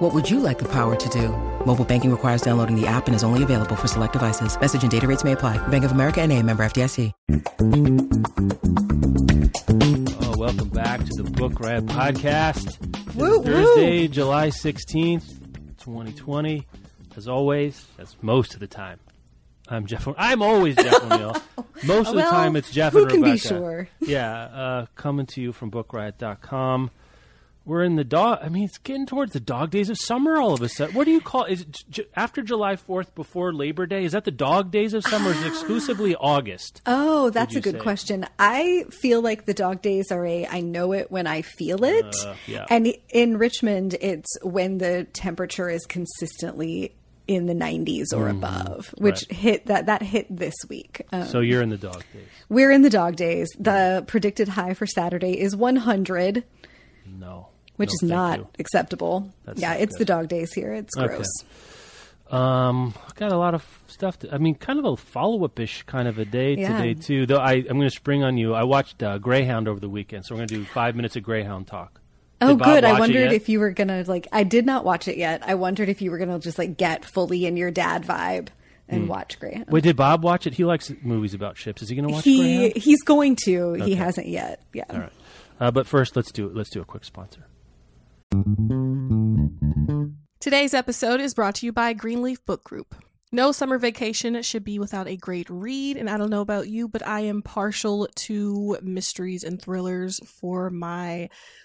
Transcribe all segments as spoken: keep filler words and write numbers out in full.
What would you like the power to do? Mobile banking requires downloading the app and is only available for select devices. Message and data rates may apply. Bank of America N A member F D I C. Oh, welcome back to the Book Riot podcast. Woo, Thursday, woo. July sixteenth, twenty twenty. As always, that's most of the time. I'm Jeff. O- I'm always Jeff O'Neill. Most of well, the time, it's Jeff and Rebecca. Who can be sure? Yeah, uh, coming to you from book riot dot com. We're in the dog. I mean, it's getting towards the dog days of summer. All of a sudden, what do you call? Is it j- after July fourth, before Labor Day? Is that the dog days of summer? Ah. Or is it exclusively August? Oh, that's a good say? question. I feel like the dog days are a. I know it when I feel it. Uh, yeah. And in Richmond, it's when the temperature is consistently in the nineties or mm, above, which right. hit that that hit this week. Um, so you're in the dog days. We're in the dog days. The predicted high for Saturday is one hundred. No. Which no, is not you. acceptable. That's yeah, not it's good. The dog days here. It's gross. Okay. Um, I've got a lot of stuff. To, I mean, kind of a follow-up-ish kind of a day yeah. today, too. Though I, I'm going to spring on you. I watched uh, Greyhound over the weekend, so we're going to do five minutes of Greyhound talk. Oh, good. I wondered if you were going to, like, I did not watch it yet. I wondered if you were going to just, like, get fully in your dad vibe and mm. watch Greyhound. Wait, did Bob watch it? He likes movies about ships. Is he going to watch he, Greyhound? He's going to. Okay. He hasn't yet. Yeah. All right. Uh, but first, let's do let's do a quick sponsor. Today's episode is brought to you by Greenleaf Book Group. No summer vacation should be without a great read, and I don't know about you, but I am partial to mysteries and thrillers for my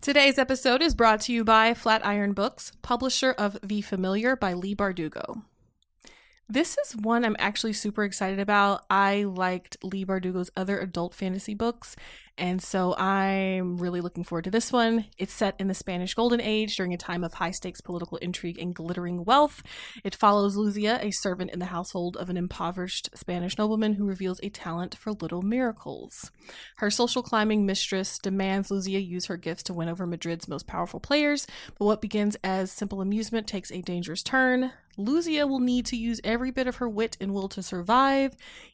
Today's episode is brought to you by Flatiron Books, publisher of The Familiar by Leigh Bardugo. This is one I'm actually super excited about. I liked Leigh Bardugo's other adult fantasy books, and so I'm really looking forward to this one. It's set in the Spanish Golden Age during a time of high-stakes political intrigue and glittering wealth. It follows Luzia, a servant in the household of an impoverished Spanish nobleman who reveals a talent for little miracles. Her social-climbing mistress demands Luzia use her gifts to win over Madrid's most powerful players, but what begins as simple amusement takes a dangerous turn. Luzia will need to use every bit of her wit and will to survive,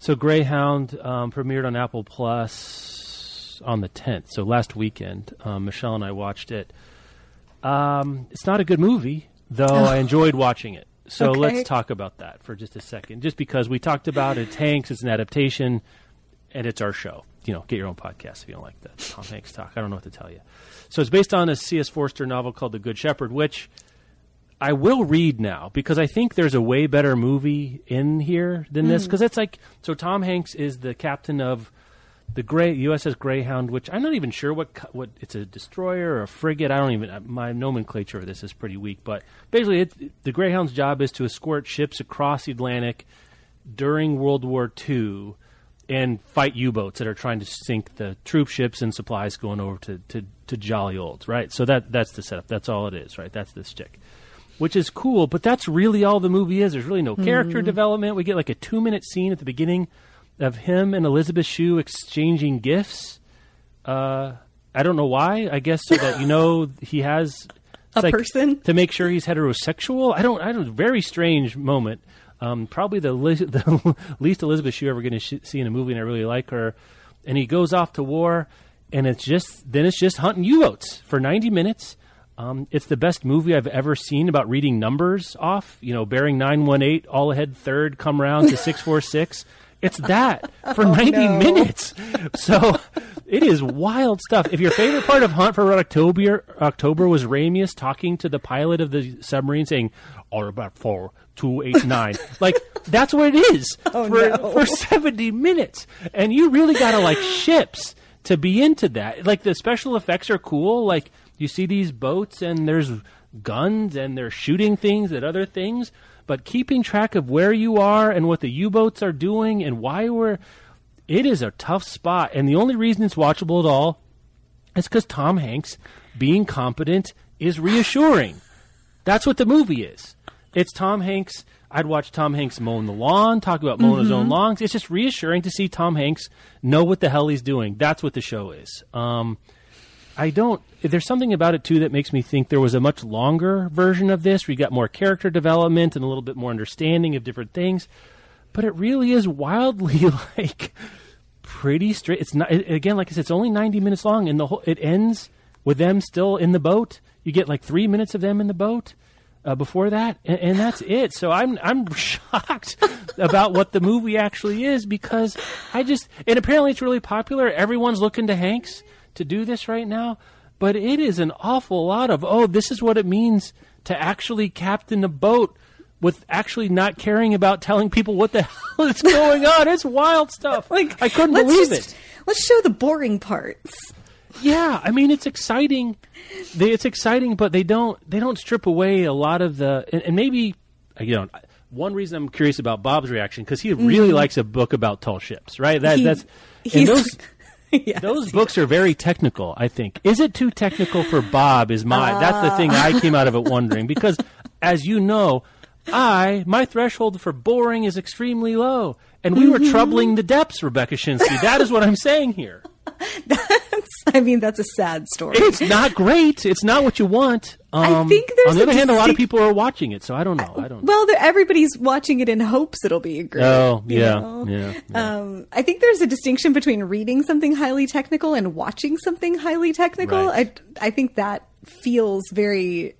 So Greyhound um, premiered on Apple Plus on the tenth, so last weekend. Um, Michelle and I watched it. Um, it's not a good movie, though oh. I enjoyed watching it. So okay. let's talk about that for just a second, just because we talked about it. Hanks, it's an adaptation, and it's our show. You know, get your own podcast if you don't like that Tom Hanks talk. I don't know what to tell you. So it's based on a C S Forster novel called The Good Shepherd, which I will read now because I think there's a way better movie in here than this. Because mm. it's like, so Tom Hanks is the captain of the Grey U S S Greyhound, which I'm not even sure what what it's a destroyer or a frigate. I don't even, my nomenclature of this is pretty weak. But basically, it's, the Greyhound's job is to escort ships across the Atlantic during World War Two and fight U-boats that are trying to sink the troop ships and supplies going over to, to, to jolly old, right? So that that's the setup. That's all it is, right? That's the shtick, which is cool, but that's really all the movie is. There's really no character mm-hmm. development. We get like a two-minute scene at the beginning of him and Elizabeth Shue exchanging gifts. Uh, I don't know why. I guess so that, you know, he has... a like, person? To make sure he's heterosexual. I don't... I don't... Very strange moment. Um, probably the, the least Elizabeth Shue ever going to sh- see in a movie, and I really like her. And he goes off to war, and it's just then it's just hunting U-boats for ninety minutes. Um, it's the best movie I've ever seen about reading numbers off, you know, bearing nine one eight, all ahead third, come round to six four six. It's that for oh, ninety no. minutes. So it is wild stuff. If your favorite part of Hunt for Red October, October was Ramius talking to the pilot of the submarine saying, all about four, two, eight, nine. Like, that's what it is oh, for, no. for seventy minutes. And you really got to like ships to be into that. Like, the special effects are cool. Like, you see these boats and there's guns and they're shooting things at other things. But keeping track of where you are and what the U-boats are doing and why we're – it is a tough spot. And the only reason it's watchable at all is because Tom Hanks being competent is reassuring. That's what the movie is. It's Tom Hanks – I'd watch Tom Hanks mowing the lawn, talk about mowing mm-hmm. his own lawns. It's just reassuring to see Tom Hanks know what the hell he's doing. That's what the show is. Um, I don't – there's something about it, too, that makes me think there was a much longer version of this where you got more character development and a little bit more understanding of different things. But it really is wildly, like, pretty straight. It's not – again, like I said, it's only ninety minutes long, and the whole it ends with them still in the boat. You get, like, three minutes of them in the boat uh, before that, and, and that's it. So I'm I'm shocked about what the movie actually is because I just – and apparently it's really popular. Everyone's looking to Hanks to do this right now, but it is an awful lot of, oh, this is what it means to actually captain a boat with actually not caring about telling people what the hell is going on. It's wild stuff. Like, I couldn't believe just, it. Let's show the boring parts. Yeah. I mean, it's exciting. They, it's exciting, but they don't, they don't strip away a lot of the, and, and maybe, you know, one reason I'm curious about Bob's reaction, cause he really mm. likes a book about tall ships, right? That, he, that's, he's, and those, Yes, Those books yes. are very technical, I think. Is it too technical for Bob is my uh. that's the thing I came out of it wondering, because as you know, I my threshold for boring is extremely low. And we mm-hmm. were troubling the depths, Rebecca Shinsky. That is what I'm saying here. That's, I mean, that's a sad story. It's not great. It's not what you want. Um, I think there's on the other hand, a lot of people are watching it, so I don't know. I don't. Well, know. everybody's watching it in hopes it'll be great. Oh, yeah, yeah, yeah. Um, I think there's a distinction between reading something highly technical and watching something highly technical. Right. I I think that feels very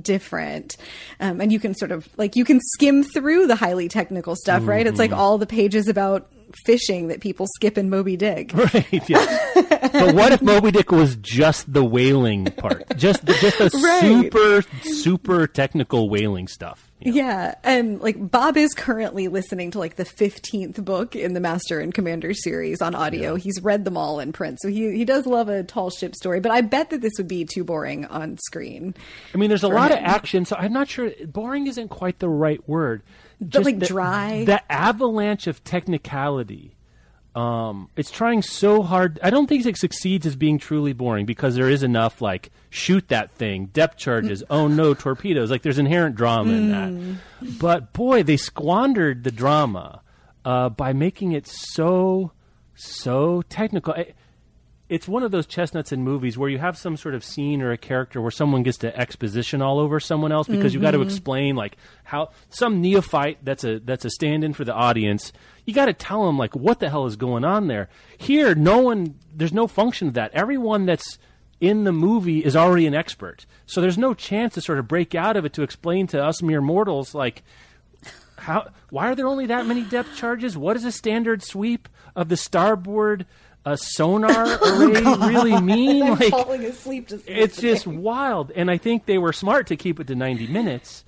different, um, and you can sort of like you can skim through the highly technical stuff, mm-hmm. right? It's like all the pages about fishing that people skip in Moby Dick, right? Yeah. But what if Moby Dick was just the whaling part, just just the right. super super technical whaling stuff? You know? Yeah, and like Bob is currently listening to like the fifteenth book in the Master and Commander series on audio. Yeah. He's read them all in print, so he he does love a tall ship story. But I bet that this would be too boring on screen. I mean, there's a lot him. of action, so I'm not sure. Boring isn't quite the right word. Just but like the, dry, the avalanche of technicality. Um, it's trying so hard. I don't think it succeeds as being truly boring because there is enough like shoot that thing, depth charges. oh no, torpedoes. Like there's inherent drama in that. But boy, they squandered the drama uh, by making it so so technical. I, it's one of those chestnuts in movies where you have some sort of scene or a character where someone gets to exposition all over someone else because mm-hmm. you got to explain like how some neophyte that's a that's a stand-in for the audience, you got to tell them like what the hell is going on there. Here, no one there's no function of that. Everyone that's in the movie is already an expert, so there's no chance to sort of break out of it to explain to us mere mortals like how why are there only that many depth charges? What is a standard sweep of the starboard? A sonar array oh, really mean? I'm like, falling asleep just it's listening. Just wild. And I think they were smart to keep it to ninety minutes.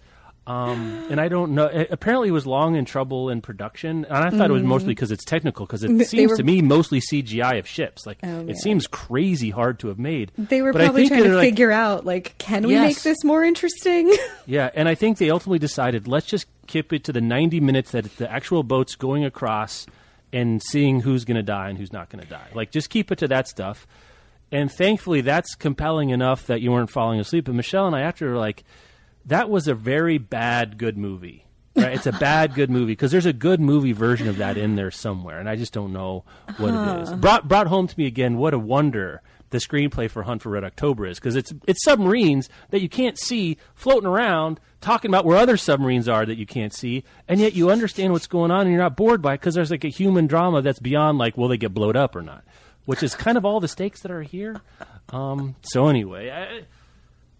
Um, and I don't know. It apparently it was long and trouble in production. And I thought mm. it was mostly because it's technical, because it they seems were, to me mostly C G I of ships. Like oh, it seems crazy hard to have made. They were but probably trying to like, figure out, like, can we yes. make this more interesting? Yeah. And I think they ultimately decided, let's just keep it to the ninety minutes that it's the actual boats going across and seeing who's going to die and who's not going to die. Like, just keep it to that stuff. And thankfully, that's compelling enough that you weren't falling asleep. And Michelle and I after were like, that was a very bad good movie. Right? It's a bad good movie because there's a good movie version of that in there somewhere, and I just don't know what huh. it is. Brought brought home to me again what a wonder the screenplay for Hunt for Red October is, because it's it's submarines that you can't see floating around talking about where other submarines are that you can't see, and yet you understand what's going on and you're not bored by it because there's like a human drama that's beyond like, will they get blowed up or not, which is kind of all the stakes that are here. Um, so anyway, I,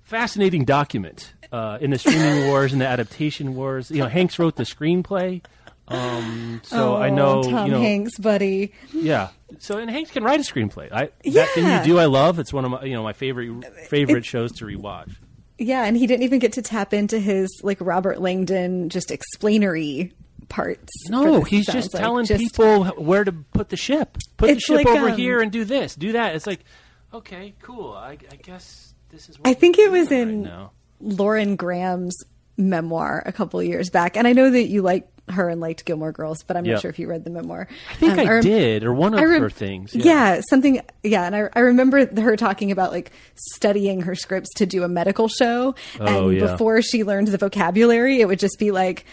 fascinating document uh, in the streaming wars and the adaptation wars. You know, Hanks wrote the screenplay. Um, so oh, I know Tom you know, Hanks, buddy. Yeah. So and Hanks can write a screenplay. I yeah. That Thing You Do, I love. It's one of my you know my favorite favorite it's, shows to rewatch. Yeah, and he didn't even get to tap into his like Robert Langdon just explainery parts. No, he's just like, telling just, people where to put the ship. Put the ship like, over um, here and do this, do that. It's like, okay, cool. I, I guess this is. What I think it was in right Lauren Graham's memoir a couple years back, and I know that you like. Her and liked Gilmore Girls, but I'm yep. not sure if you read the memoir. I think um, I or, did, or one of re- her things. Yeah. yeah, something. Yeah, and I, I remember her talking about like studying her scripts to do a medical show, oh, and yeah. before she learned the vocabulary, it would just be like,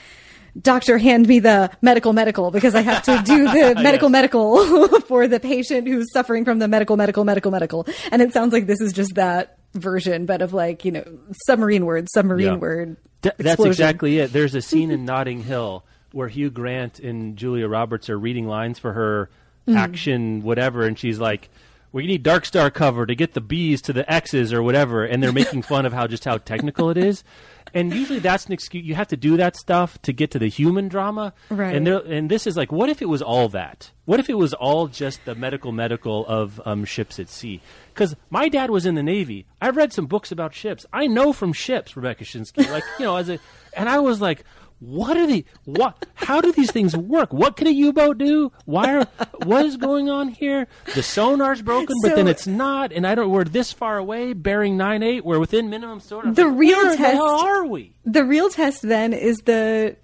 "Doctor, hand me the medical medical because I have to do the medical yes. medical for the patient who's suffering from the medical medical medical medical." And it sounds like this is just that version, but of like you know submarine word, submarine yeah. word. D- that's exactly it. There's a scene in Notting Hill. Where Hugh Grant and Julia Roberts are reading lines for her mm-hmm. action, whatever. And she's like, we need Dark Star cover to get the B's to the X's or whatever. And they're making fun of how just how technical it is. And usually that's an excuse. You have to do that stuff to get to the human drama. Right. And there, and this is like, what if it was all that? What if it was all just the medical medical of um, ships at sea? Because my dad was in the Navy. I read some books about ships. I know from ships, Rebecca Shinsky. Like, you know, as a, and I was like, What are the what? How do these things work? What can a U-boat do? Why are what is going on here? The sonar's broken, so, but then it's not, and I don't. We're this far away, bearing nine eight. We're within minimum sonar. The like, real test. Where are we? The real test then is the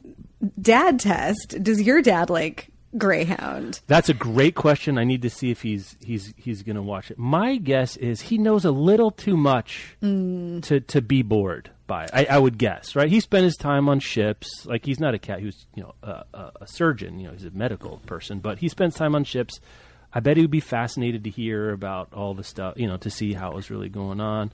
dad test. Does your dad like Greyhound? That's a great question. I need to see if he's he's he's going to watch it. My guess is he knows a little too much mm. to to be bored. By I, I would guess, right? He spent his time on ships. Like he's not a cat who's, you know, a, a, a surgeon. You know, he's a medical person, but he spends time on ships. I bet he would be fascinated to hear about all the stuff, you know, to see how it was really going on.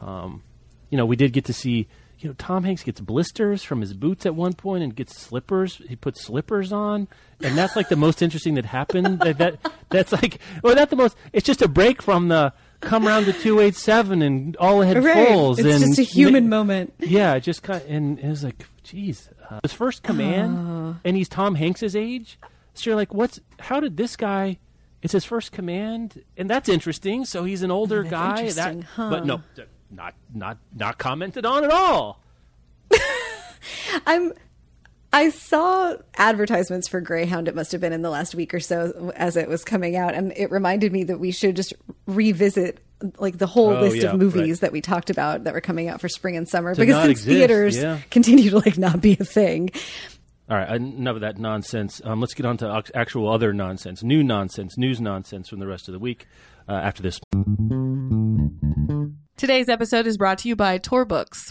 Um, you know, we did get to see, you know, Tom Hanks gets blisters from his boots at one point and gets slippers. He puts slippers on, and that's like the most interesting that happened. that, that that's like, well, that's the most. It's just a break from the. Come around to two eighty-seven and all ahead right. falls. It's and just a human n- moment. Yeah, it just kind of, and it was like, geez, uh, his first command, uh. and he's Tom Hanks's age. So you're like, what's? How did this guy? It's his first command, and that's interesting. So he's an older that's guy. That, huh. But no, not not not commented on at all. I'm. I saw advertisements for Greyhound. It must have been in the last week or so as it was coming out. And it reminded me that we should just revisit like the whole oh, list yeah, of movies right. that we talked about that were coming out for spring and summer. To because since exist, theaters yeah. continue to like not be a thing. All right. Enough of that nonsense. Um, let's get on to actual other nonsense, new nonsense, news nonsense from the rest of the week uh, after this. Today's episode is brought to you by Tor Books.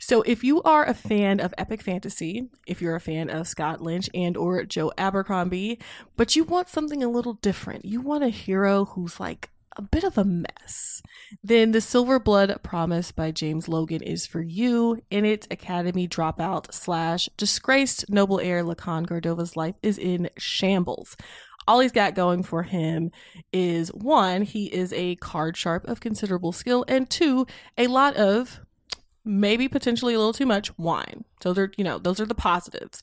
So if you are a fan of epic fantasy, if you're a fan of Scott Lynch and or Joe Abercrombie, but you want something a little different, you want a hero who's like a bit of a mess, then The Silver Blood Promise by James Logan is for you. In its academy dropout slash disgraced noble heir Lakan Gordova's life is in shambles. All he's got going for him is one, he is a card sharp of considerable skill, and two, a lot of... maybe potentially a little too much wine. So they're, you know, those are the positives.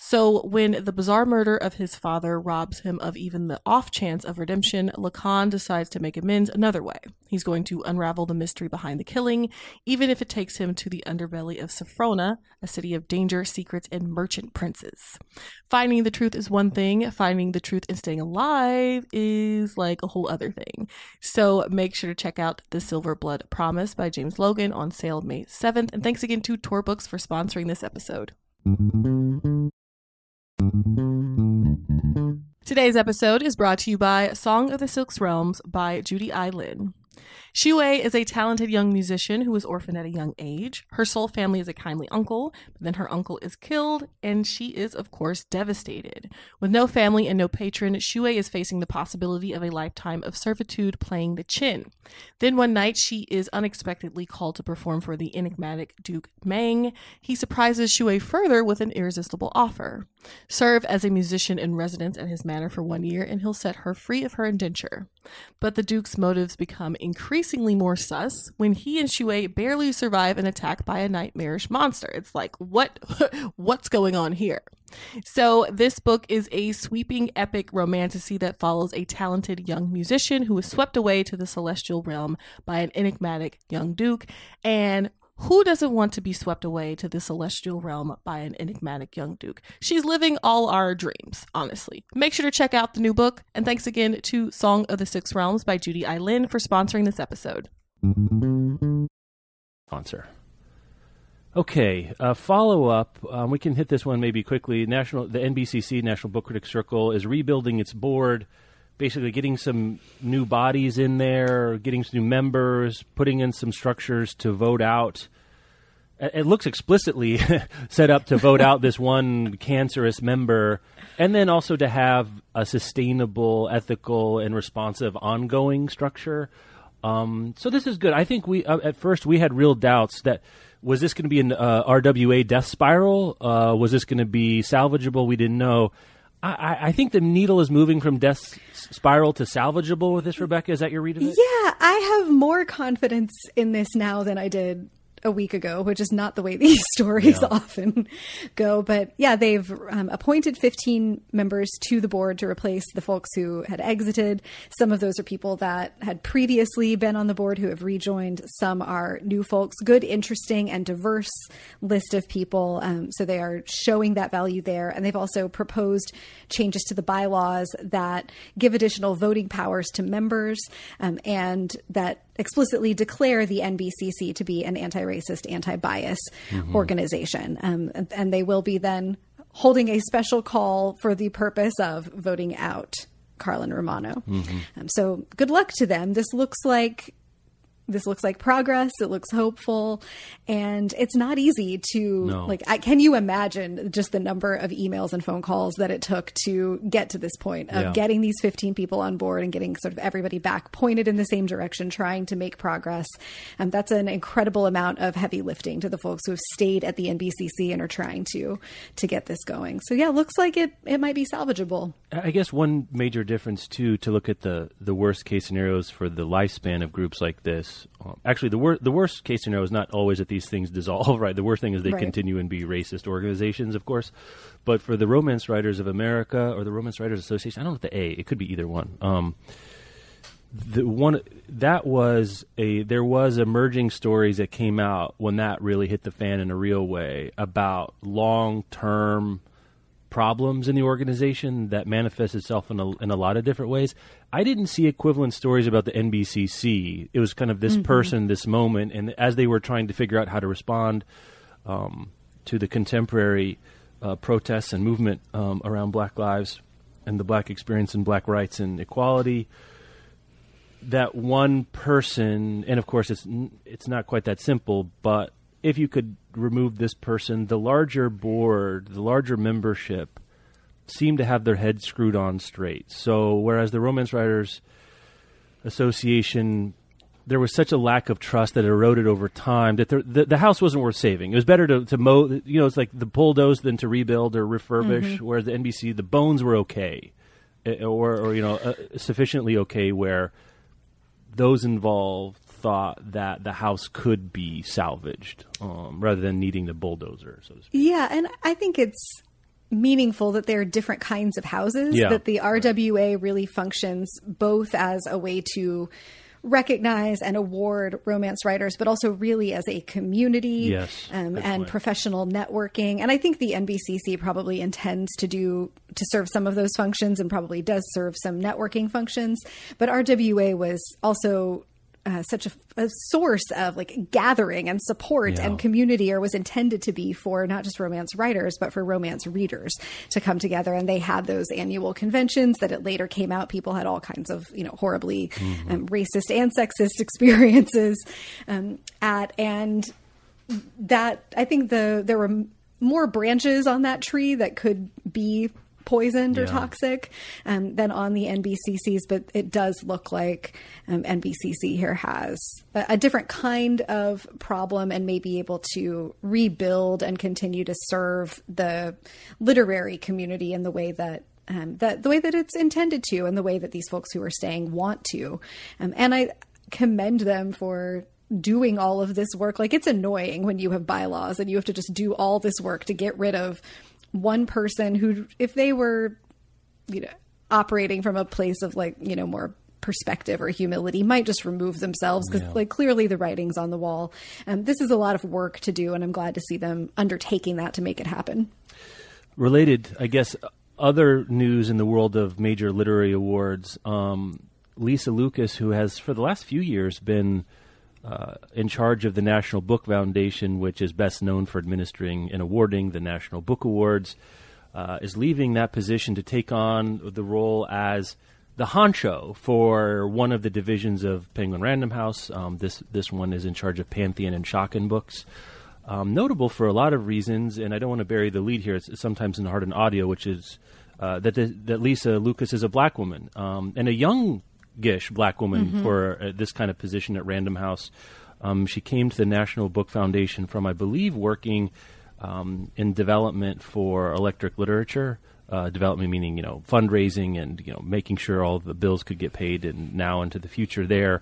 So when the bizarre murder of his father robs him of even the off chance of redemption, Lakan decides to make amends another way. He's going to unravel the mystery behind the killing, even if it takes him to the underbelly of Sophrona, a city of danger, secrets, and merchant princes. Finding the truth is one thing. Finding the truth and staying alive is like a whole other thing. So make sure to check out The Silver Blood Promise by James Logan on sale May seventh. And thanks again to Tor Books for sponsoring this episode. Today's episode is brought to you by Song of the Silks Realms by Judy I. Lin. Shuei is a talented young musician who was orphaned at a young age. Her sole family is a kindly uncle, but then her uncle is killed, and she is, of course, devastated. With no family and no patron, Shuei is facing the possibility of a lifetime of servitude playing the chin. Then one night, she is unexpectedly called to perform for the enigmatic Duke Meng. He surprises Shuei further with an irresistible offer. Serve as a musician in residence at his manor for one year, and he'll set her free of her indenture. But the Duke's motives become increasingly more sus when he and Shuei barely survive an attack by a nightmarish monster. It's like, what, what's going on here? So this book is a sweeping epic romantasy that follows a talented young musician who is swept away to the celestial realm by an enigmatic young duke. And who doesn't want to be swept away to the celestial realm by an enigmatic young duke? She's living all our dreams, honestly. Make sure to check out the new book. And thanks again to Song of the Silks Realms by Judy I. Lin for sponsoring this episode. Sponsor. Okay, uh, follow up. Um, we can hit this one maybe quickly. National, the N B C C, National Book Critics Circle, is rebuilding its board, basically getting some new bodies in there, getting some new members, putting in some structures to vote out. It looks explicitly set up to vote out this one cancerous member, and then also to have a sustainable, ethical, and responsive ongoing structure. Um, so this is good. I think we uh, at first we had real doubts that was this going to be an uh, R W A death spiral? Uh, was this going to be salvageable? We didn't know. I, I think the needle is moving from death spiral to salvageable with this, Rebecca. Is that your read of it? Yeah, I have more confidence in this now than I did a week ago, which is not the way these stories yeah. often go. But yeah, they've um, appointed fifteen members to the board to replace the folks who had exited. Some of those are people that had previously been on the board who have rejoined. Some are new folks. Good, interesting, and diverse list of people. Um, so they are showing that value there. And they've also proposed changes to the bylaws that give additional voting powers to members um, and that explicitly declare the N B C C to be an anti-racist, anti-bias mm-hmm. organization. Um, and, and they will be then holding a special call for the purpose of voting out Carlin Romano. Mm-hmm. Um, so good luck to them. This looks like This looks like progress. It looks hopeful. And it's not easy to no. like, I, can you imagine just the number of emails and phone calls that it took to get to this point of yeah. getting these fifteen people on board and getting sort of everybody back pointed in the same direction, trying to make progress. And that's an incredible amount of heavy lifting to the folks who have stayed at the N B C C and are trying to, to get this going. So yeah, looks like it, it might be salvageable. I guess one major difference too, to look at the, the worst case scenarios for the lifespan of groups like this. Um, actually, the, wor- the worst case scenario is not always that these things dissolve, right? The worst thing is they right. continue and be racist organizations, of course. But for the Romance Writers of America or the Romance Writers Association, I don't know the A, it could be either one. Um, the one that was a there was emerging stories that came out when that really hit the fan in a real way about long-term problems in the organization that manifests itself in a, in a lot of different ways. I didn't see equivalent stories about the N B C C. It was kind of this mm-hmm. person, this moment, and as they were trying to figure out how to respond um, to the contemporary uh, protests and movement um, around Black lives and the Black experience and Black rights and equality, that one person, and of course it's it's not quite that simple, but if you could remove this person, the larger board, the larger membership seem to have their heads screwed on straight. So whereas the Romance Writers Association, there was such a lack of trust that eroded over time that the, the, the house wasn't worth saving. It was better to, to mow, you know, it's like the bulldoze than to rebuild or refurbish, mm-hmm. whereas the N B C, the bones were okay or, or you know, uh, sufficiently okay where those involved thought that the house could be salvaged um, rather than needing the bulldozer, so to speak. Yeah, and I think it's meaningful that there are different kinds of houses, yeah. that the R W A right. really functions both as a way to recognize and award romance writers, but also really as a community yes, um, and point. professional networking. And I think the N B C C probably intends to do to serve some of those functions and probably does serve some networking functions. But R W A was also uh, such a, a source of like gathering and support yeah. and community, or was intended to be for not just romance writers, but for romance readers to come together. And they had those annual conventions that it later came out people had all kinds of, you know, horribly mm-hmm. um, racist and sexist experiences um, at. And that, I think the there were more branches on that tree that could be poisoned yeah. or toxic um, than on the N B C Cs, but it does look like um, N B C C here has a, a different kind of problem and may be able to rebuild and continue to serve the literary community in the way that um, that the way that it's intended to, and the way that these folks who are staying want to. Um, and I commend them for doing all of this work. Like, it's annoying when you have bylaws and you have to just do all this work to get rid of one person who, if they were, you know, operating from a place of like, you know, more perspective or humility, might just remove themselves because yeah. like clearly the writing's on the wall. And um, this is a lot of work to do, and I'm glad to see them undertaking that to make it happen. Related, I guess, other news in the world of major literary awards, um, Lisa Lucas, who has for the last few years been Uh, in charge of the National Book Foundation, which is best known for administering and awarding the National Book Awards, uh, is leaving that position to take on the role as the honcho for one of the divisions of Penguin Random House. Um, this this one is in charge of Pantheon and Shockin' books. Um, notable for a lot of reasons, and I don't want to bury the lead here. It's, it's sometimes in hard in audio, which is uh, that the, that Lisa Lucas is a black woman um, and a young Gish black woman mm-hmm. for uh, this kind of position at Random House. Um, she came to the National Book Foundation from, I believe, working um, in development for electric literature. Uh, development meaning, you know, fundraising and, you know, making sure all the bills could get paid, and now into the future there.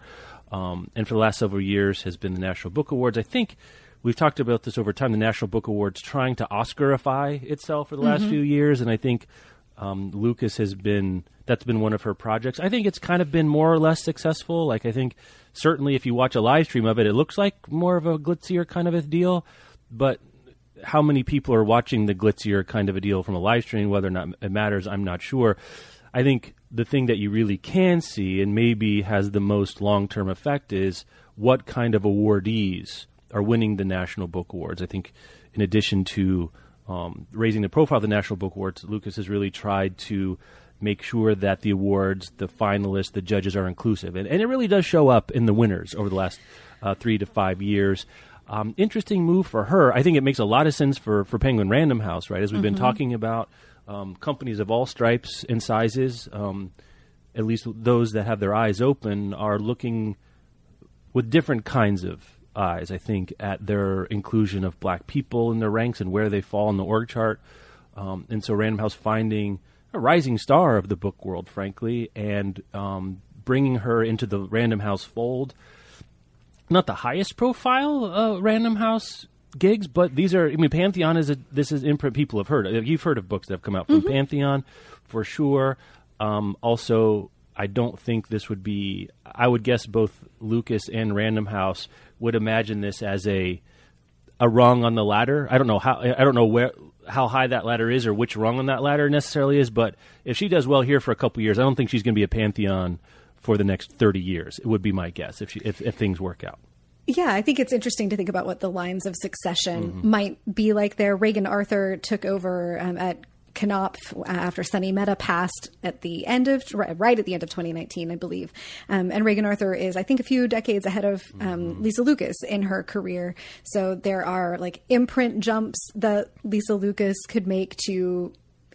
Um, and for the last several years has been the National Book Awards. I think we've talked about this over time, the National Book Awards trying to Oscarify itself for the mm-hmm. last few years. And I think um, Lucas has been... That's been one of her projects. I think it's kind of been more or less successful. Like, I think certainly if you watch a live stream of it, it looks like more of a glitzier kind of a deal. But how many people are watching the glitzier kind of a deal from a live stream, whether or not it matters, I'm not sure. I think the thing that you really can see and maybe has the most long-term effect is what kind of awardees are winning the National Book Awards. I think in addition to um, raising the profile of the National Book Awards, Lucas has really tried to make sure that the awards, the finalists, the judges are inclusive. And, and it really does show up in the winners over the last uh, three to five years. Um, interesting move for her. I think it makes a lot of sense for, for Penguin Random House, right? As we've mm-hmm. been talking about, um, companies of all stripes and sizes, um, at least those that have their eyes open, are looking with different kinds of eyes, I think, at their inclusion of black people in their ranks and where they fall in the org chart. Um, and so Random House finding a rising star of the book world, frankly, and um, bringing her into the Random House fold. Not the highest profile uh, Random House gigs, but these are, I mean, Pantheon is a, this is imprint people have heard of. You've heard of books that have come out from mm-hmm. Pantheon, for sure. Um, also, I don't think this would be, I would guess both Lucas and Random House would imagine this as a a rung on the ladder. I don't know how, I don't know where, how high that ladder is or which rung on that ladder necessarily is, but if she does well here for a couple of years, I don't think she's going to be a Pantheon for the next thirty years. It would be my guess if she, if, if things work out. Yeah, I think it's interesting to think about what the lines of succession mm-hmm. might be like there. Reagan Arthur took over um, at Knopf uh, after Sunny Mehta passed at the end of right at the end of twenty nineteen, I believe. Um, and Reagan Arthur is, I think, a few decades ahead of um, mm-hmm. Lisa Lucas in her career. So there are like imprint jumps that Lisa Lucas could make to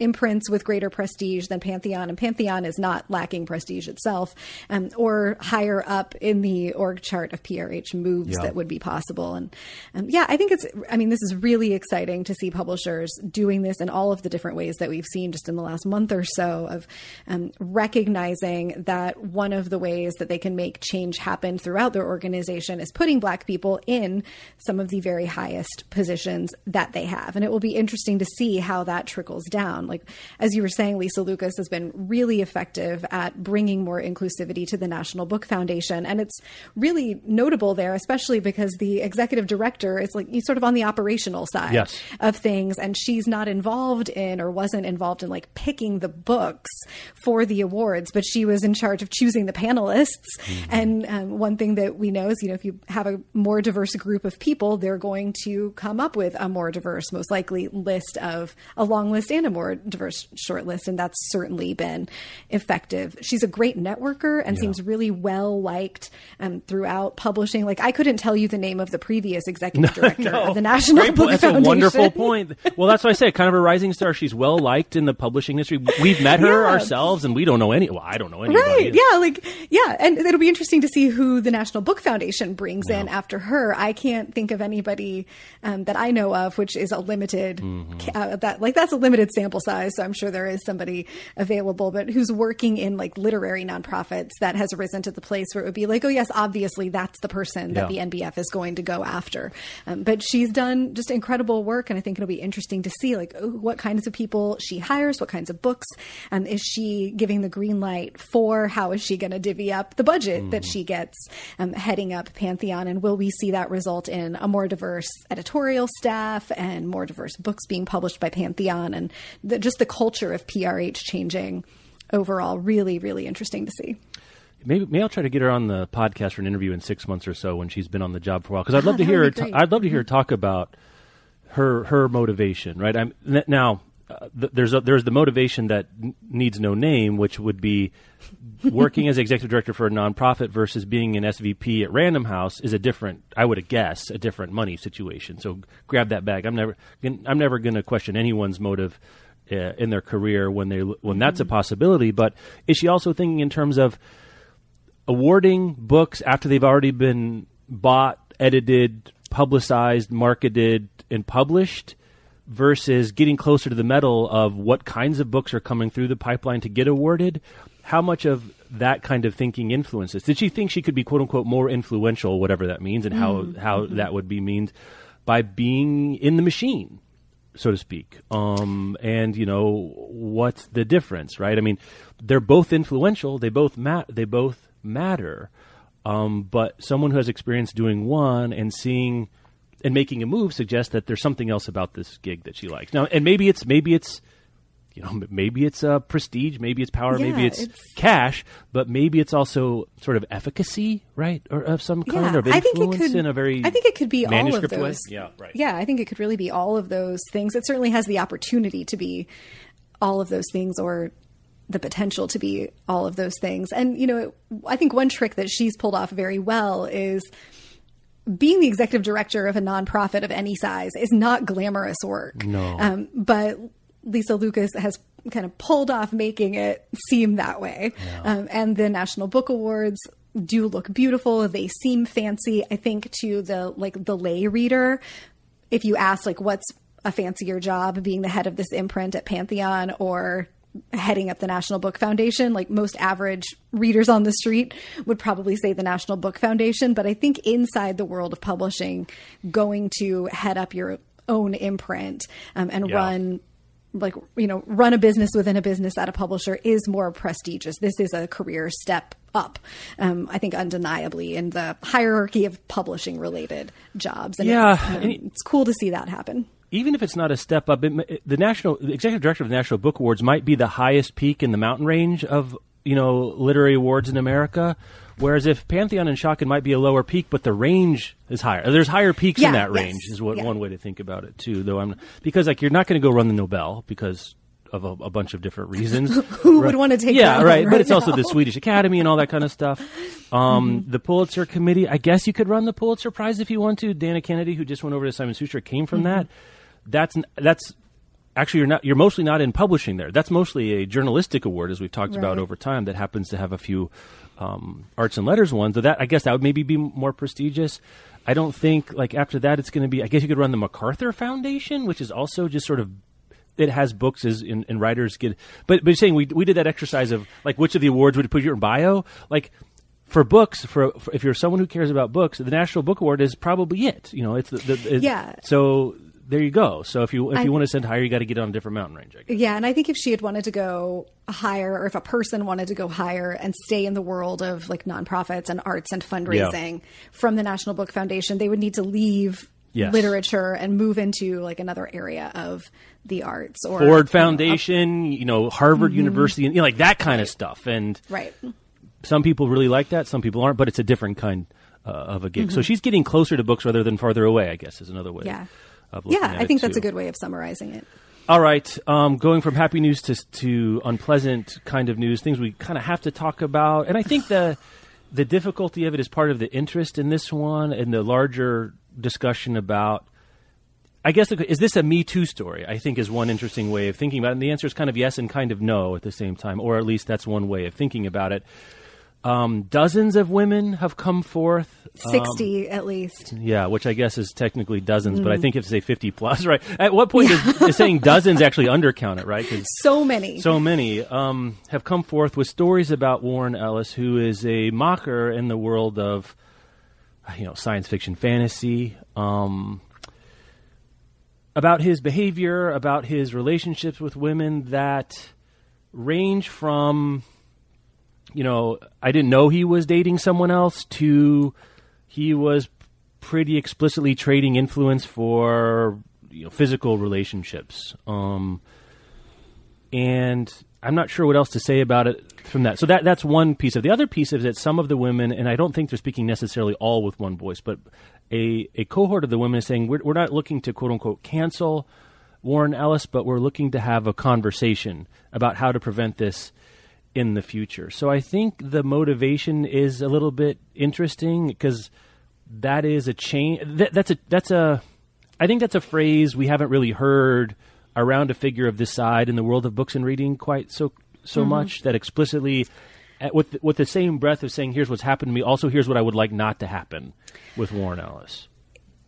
imprints with greater prestige than Pantheon, and Pantheon is not lacking prestige itself, um, or higher up in the org chart of P R H moves yeah. that would be possible. And um, yeah, I think it's, I mean, this is really exciting to see publishers doing this in all of the different ways that we've seen just in the last month or so of um, recognizing that one of the ways that they can make change happen throughout their organization is putting black people in some of the very highest positions that they have. And it will be interesting to see how that trickles down. Like, as you were saying, Lisa Lucas has been really effective at bringing more inclusivity to the National Book Foundation. And it's really notable there, especially because the executive director is like sort of on the operational side yes. of things. And she's not involved in or wasn't involved in like picking the books for the awards, but she was in charge of choosing the panelists. Mm-hmm. And um, one thing that we know is, you know, if you have a more diverse group of people, they're going to come up with a more diverse, most likely list of a long list and a more diverse short list. And that's certainly been effective. She's a great networker and yeah. seems really well liked um, throughout publishing. Like, I couldn't tell you the name of the previous executive no, director no. of the National Book Foundation. That's a wonderful point. Well, that's what I say. Kind of a rising star. She's well liked in the publishing industry. We've met her yeah. ourselves, and we don't know any. Well, I don't know anybody. Right? Yeah. Like yeah, and it'll be interesting to see who the National Book Foundation brings yeah. in after her. I can't think of anybody um, that I know of, which is a limited mm-hmm. uh, that like that's a limited sample size. So I'm sure there is somebody available, but who's working in like literary nonprofits that has risen to the place where it would be like, oh yes, obviously that's the person that yeah. the N B F is going to go after. Um, but she's done just incredible work, and I think it'll be interesting to see like what kinds of people she hires, what kinds of books, and um, is she giving the green light for? How is she going to divvy up the budget mm. that she gets um, heading up Pantheon? And will we see that result in a more diverse editorial staff and more diverse books being published by Pantheon, and the, just the culture of P R H changing overall? Really, really interesting to see. Maybe, maybe I'll try to get her on the podcast for an interview in six months or so when she's been on the job for a while, because I'd love ah, to hear her. T- I'd love to hear her talk about her her motivation. Right? I'm now. Uh, th- there's a, there's the motivation that n- needs no name, which would be working as executive director for a nonprofit versus being an S V P at Random House is a different, I would guess, a different money situation. So grab that bag. I'm never I'm never going to question anyone's motive uh, in their career when they when that's mm-hmm. a possibility. But is she also thinking in terms of awarding books after they've already been bought, edited, publicized, marketed, and published? Versus getting closer to the metal of what kinds of books are coming through the pipeline to get awarded, how much of that kind of thinking influences? Did she think she could be, quote unquote, more influential, whatever that means, and how, mm-hmm. how that would be means by being in the machine, so to speak? Um, and, you know, what's the difference, right? I mean, they're both influential. They both, ma- they both matter. Um, but someone who has experience doing one and seeing and making a move suggests that there's something else about this gig that she likes. Now, and maybe it's maybe it's you know maybe it's uh, prestige, maybe it's power, yeah, maybe it's, it's cash, but maybe it's also sort of efficacy, right, or of some kind, yeah, of influence could, in a very. I think it could be all of those. Way. Yeah, right. Yeah, I think it could really be all of those things. It certainly has the opportunity to be all of those things, or the potential to be all of those things. And you know, it, I think one trick that she's pulled off very well is. Being the executive director of a nonprofit of any size is not glamorous work. No. Um, but Lisa Lucas has kind of pulled off making it seem that way. Yeah. Um, and the National Book Awards do look beautiful. They seem fancy. I think to the, like the lay reader, if you ask like, what's a fancier job, being the head of this imprint at Pantheon or heading up the National Book Foundation, like most average readers on the street would probably say the National Book Foundation. But I think inside the world of publishing, going to head up your own imprint um, and yeah. run like, you know, run a business within a business at a publisher is more prestigious. This is a career step up, um, I think, undeniably in the hierarchy of publishing related jobs. And yeah. it's, um, and it's cool to see that happen. Even if it's not a step up, it, the national the executive director of the National Book Awards might be the highest peak in the mountain range of, you know, literary awards in America. Whereas if Pantheon and Schocken might be a lower peak, but the range is higher. There's higher peaks yeah, in that range yes, is what yeah. one way to think about it too. Though I'm because like you're not going to go run the Nobel because of a, a bunch of different reasons. Who right. would want to take? Yeah, that right. But right it's now. Also the Swedish Academy and all that kind of stuff. Um, mm-hmm. The Pulitzer Committee. I guess you could run the Pulitzer Prize if you want to. Dana Kennedy, who just went over to Simon Sucher, came from mm-hmm. that. That's that's actually you're not you're mostly not in publishing there. That's mostly a journalistic award, as we've talked right. about over time. That happens to have a few um, arts and letters ones. So that I guess that would maybe be more prestigious. I don't think like after that it's going to be. I guess you could run the MacArthur Foundation, which is also just sort of. It has books as in, and writers get, but but you're saying we we did that exercise of like which of the awards would put your bio like. For books, for, for if you're someone who cares about books, the National Book Award is probably it. You know, it's the, the it's, yeah. So there you go. So if you if you I, want to ascend higher, you got to get on a different mountain range, I guess. Yeah, and I think if she had wanted to go higher, or if a person wanted to go higher and stay in the world of like nonprofits and arts and fundraising yeah. from the National Book Foundation, they would need to leave yes. literature and move into like another area of the arts, or Ford Foundation, you know, Harvard mm-hmm. University, and you know, like that kind right. of stuff. And right. some people really like that, some people aren't, but it's a different kind uh, of a gig. Mm-hmm. So she's getting closer to books rather than farther away, I guess, is another way. Yeah. Yeah, I think that's too. a good way of summarizing it. All right. Um, going from happy news to to unpleasant kind of news, things we kind of have to talk about. And I think the the difficulty of it is part of the interest in this one and the larger discussion about, I guess, is this a Me Too story? I think is one interesting way of thinking about it. And the answer is kind of yes and kind of no at the same time, or at least that's one way of thinking about it. Um, dozens of women have come forth. sixty um, at least. Yeah, which I guess is technically dozens, mm-hmm. but I think if you say fifty plus, right? At what point yeah. is, is saying dozens actually undercount it, right? 'Cause so many. So many um, have come forth with stories about Warren Ellis, who is a mocker in the world of, you know, science fiction, fantasy, um, about his behavior, about his relationships with women that range from... you know, I didn't know he was dating someone else, to he was pretty explicitly trading influence for, you know, physical relationships. Um, and I'm not sure what else to say about it from that. So that that's one piece of it. The other piece is that some of the women, and I don't think they're speaking necessarily all with one voice, but a, a cohort of the women is saying, we're, we're not looking to, quote unquote, cancel Warren Ellis, but we're looking to have a conversation about how to prevent this in the future. So I think the motivation is a little bit interesting, because that is a change. That, that's a, that's a, I think that's a phrase we haven't really heard around a figure of this side in the world of books and reading quite so, so mm-hmm. much, that explicitly at, with, with the same breath of saying, here's what's happened to me, also here's what I would like not to happen with Warren Ellis.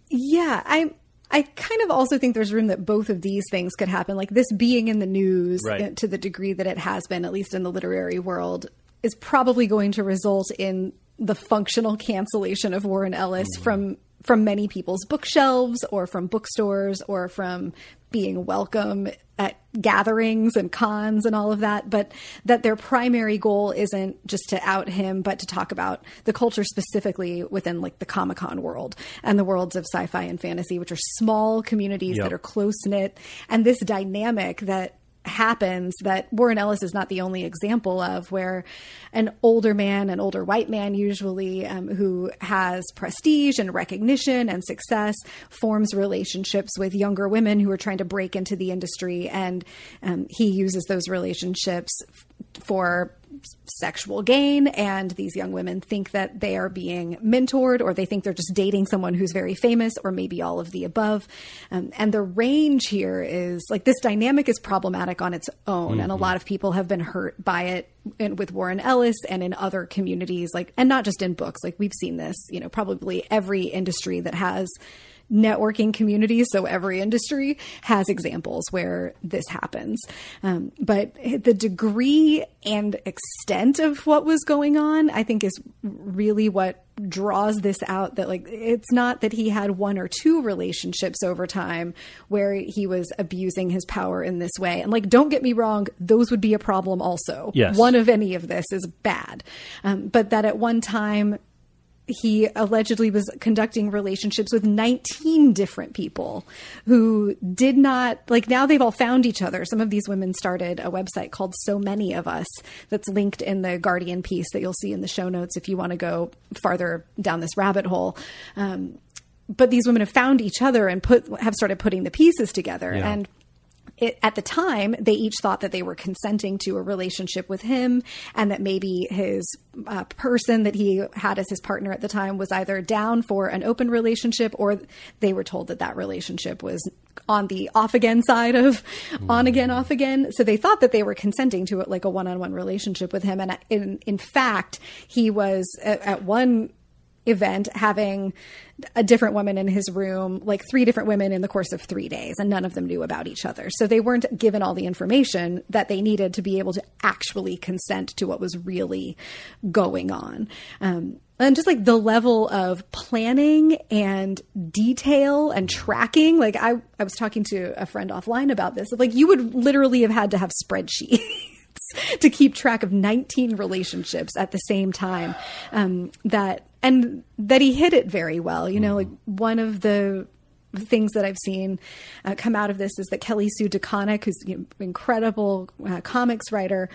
Yeah. I, I kind of also think there's room that both of these things could happen. Like this being in the news right. to the degree that it has been, at least in the literary world, is probably going to result in the functional cancellation of Warren Ellis mm-hmm. from from many people's bookshelves, or from bookstores, or from being welcome at gatherings and cons and all of that. But that their primary goal isn't just to out him, but to talk about the culture specifically within like the Comic-Con world and the worlds of sci-fi and fantasy, which are small communities yep. that are close knit. And this dynamic that happens, that Warren Ellis is not the only example of, where an older man, an older white man usually, um, who has prestige and recognition and success, forms relationships with younger women who are trying to break into the industry. And um, he uses those relationships f- for sexual gain, and these young women think that they are being mentored, or they think they're just dating someone who's very famous, or maybe all of the above. Um, and the range here is like, this dynamic is problematic on its own. Mm-hmm. And a lot of people have been hurt by it in, with Warren Ellis and in other communities, like, and not just in books, like we've seen this, you know, probably every industry that has networking communities. So every industry has examples where this happens. Um, but the degree and extent of what was going on, I think, is really what draws this out, that like, it's not that he had one or two relationships over time where he was abusing his power in this way. And like, don't get me wrong, those would be a problem also. Yes. One of any of this is bad. Um, but that at one time, he allegedly was conducting relationships with nineteen different people who did not, like, now they've all found each other. Some of these women started a website called So Many of Us that's linked in the Guardian piece that you'll see in the show notes if you want to go farther down this rabbit hole. Um, but these women have found each other and put have started putting the pieces together. Yeah. And It, at the time, they each thought that they were consenting to a relationship with him, and that maybe his uh, person that he had as his partner at the time was either down for an open relationship, or they were told that that relationship was on the off-again side of mm. on-again, off-again. So they thought that they were consenting to it, like a one-on-one relationship with him. And in, in fact, he was at, at one event having a different woman in his room, like three different women in the course of three days, and none of them knew about each other. So they weren't given all the information that they needed to be able to actually consent to what was really going on. Um, And just like the level of planning and detail and tracking, like I, I was talking to a friend offline about this, like you would literally have had to have spreadsheets to keep track of nineteen relationships at the same time. Um, that and that he hit it very well. You know, like one of the things that I've seen uh, come out of this is that Kelly Sue DeConnick, who's an incredible uh, comics writer,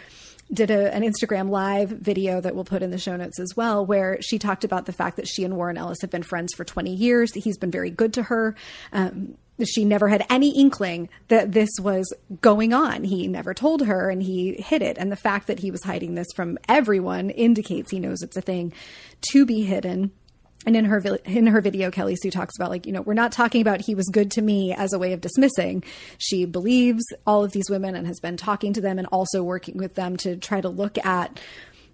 did a, an Instagram live video that we'll put in the show notes as well, where she talked about the fact that she and Warren Ellis have been friends for twenty years. He's been very good to her. Um, she never had any inkling that this was going on. He never told her and he hid it. And the fact that he was hiding this from everyone indicates he knows it's a thing to be hidden. And in her in her video, Kelly Sue talks about, like, you know, we're not talking about he was good to me as a way of dismissing. She believes all of these women and has been talking to them and also working with them to try to look at,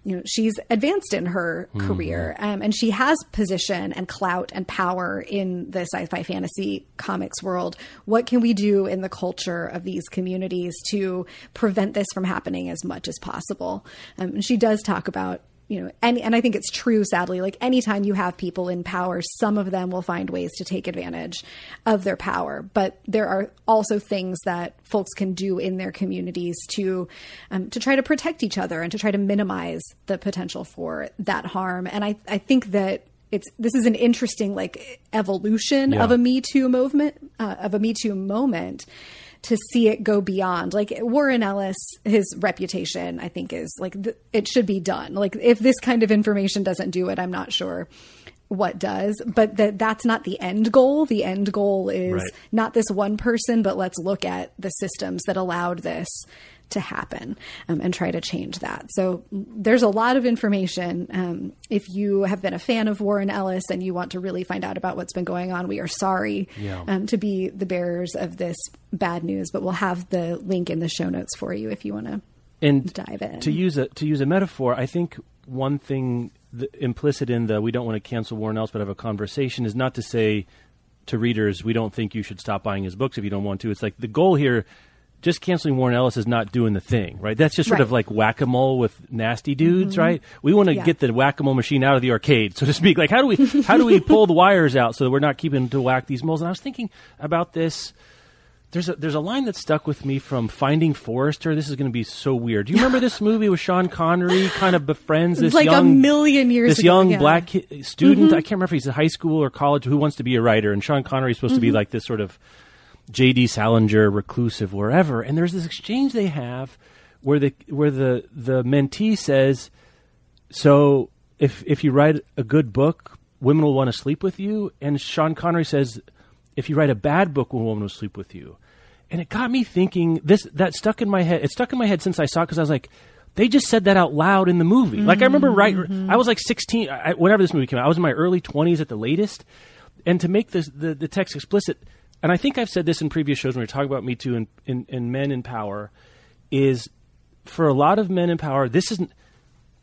you know, she's advanced in her mm. career um, and she has position and clout and power in the sci-fi fantasy comics world. What can we do in the culture of these communities to prevent this from happening as much as possible? Um, and she does talk about, you know, and, and I think it's true, sadly, like anytime you have people in power, some of them will find ways to take advantage of their power. But there are also things that folks can do in their communities to um, to try to protect each other and to try to minimize the potential for that harm. And I, I think that it's this is an interesting like evolution yeah. of a Me Too movement, uh, of a Me Too moment. To see it go beyond, like Warren Ellis, his reputation, I think is like, th- it should be done. Like if this kind of information doesn't do it, I'm not sure what does, but that that's not the end goal. The end goal is right. not this one person, but let's look at the systems that allowed this to happen um, and try to change that. So there's a lot of information. Um, if you have been a fan of Warren Ellis and you want to really find out about what's been going on, we are sorry yeah. um, to be the bearers of this bad news, but we'll have the link in the show notes for you if you want to dive in. To use a, to use a metaphor, I think one thing the, implicit in the we don't want to cancel Warren Ellis but have a conversation is not to say to readers, we don't think you should stop buying his books if you don't want to. It's like the goal here, just canceling Warren Ellis is not doing the thing, right? That's just sort right. of like whack-a-mole with nasty dudes, mm-hmm. right? We want to yeah. get the whack-a-mole machine out of the arcade, so to speak. Like, how do we how do we pull the wires out so that we're not keeping to whack these moles? And I was thinking about this. There's a, there's a line that stuck with me from Finding Forrester. This is going to be so weird. Do you remember this movie with Sean Connery? Kind of befriends this like young, a million years this ago, young yeah. black ki- student. Mm-hmm. I can't remember if he's in high school or college who wants to be a writer. And Sean Connery is supposed mm-hmm. to be like this sort of J D Salinger, reclusive, wherever. And there's this exchange they have where the where the, the mentee says, so if if you write a good book, women will want to sleep with you. And Sean Connery says, if you write a bad book, a woman will sleep with you. And it got me thinking, this that stuck in my head. It stuck in my head since I saw it because I was like, they just said that out loud in the movie. Mm-hmm, like I remember right, mm-hmm. I was like sixteen, I, whenever this movie came out, I was in my early twenties at the latest. And to make this, the, the text explicit, and I think I've said this in previous shows when we were talking about Me Too and, and, and men in power, is for a lot of men in power, this isn't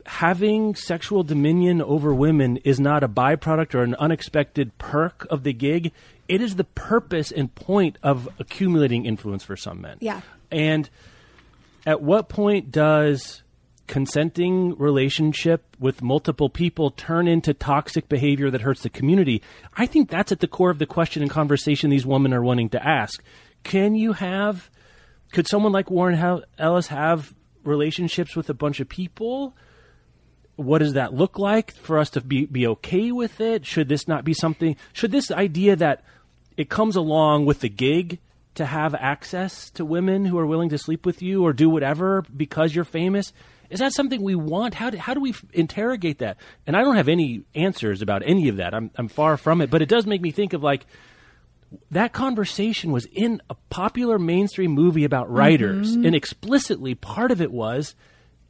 having sexual dominion over women is not a byproduct or an unexpected perk of the gig. It is the purpose and point of accumulating influence for some men. Yeah. And at what point does consenting relationship with multiple people turn into toxic behavior that hurts the community? I think that's at the core of the question and conversation these women are wanting to ask. Can you have, could someone like Warren Ellis have relationships with a bunch of people? What does that look like for us to be, be okay with it? Should this not be something, should this idea that it comes along with the gig to have access to women who are willing to sleep with you or do whatever because you're famous, is that something we want? How do, how do we f- interrogate that? And I don't have any answers about any of that. I'm, I'm far from it, but it does make me think of like, that conversation was in a popular mainstream movie about writers, mm-hmm. and explicitly part of it was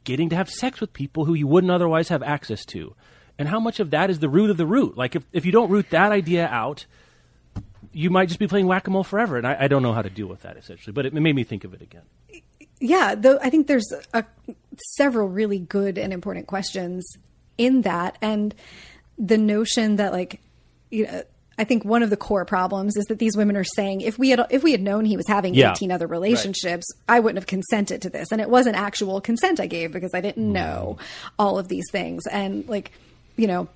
getting to have sex with people who you wouldn't otherwise have access to. And how much of that is the root of the root? Like if, if you don't root that idea out, you might just be playing whack-a-mole forever. And I, I don't know how to deal with that essentially, but it made me think of it again. Yeah, though I think there's a, several really good and important questions in that. And the notion that like, you know, I think one of the core problems is that these women are saying, if we had if we had known he was having yeah, eighteen other relationships, right. I wouldn't have consented to this. And it wasn't actual consent I gave because I didn't mm. know all of these things. And like, you know,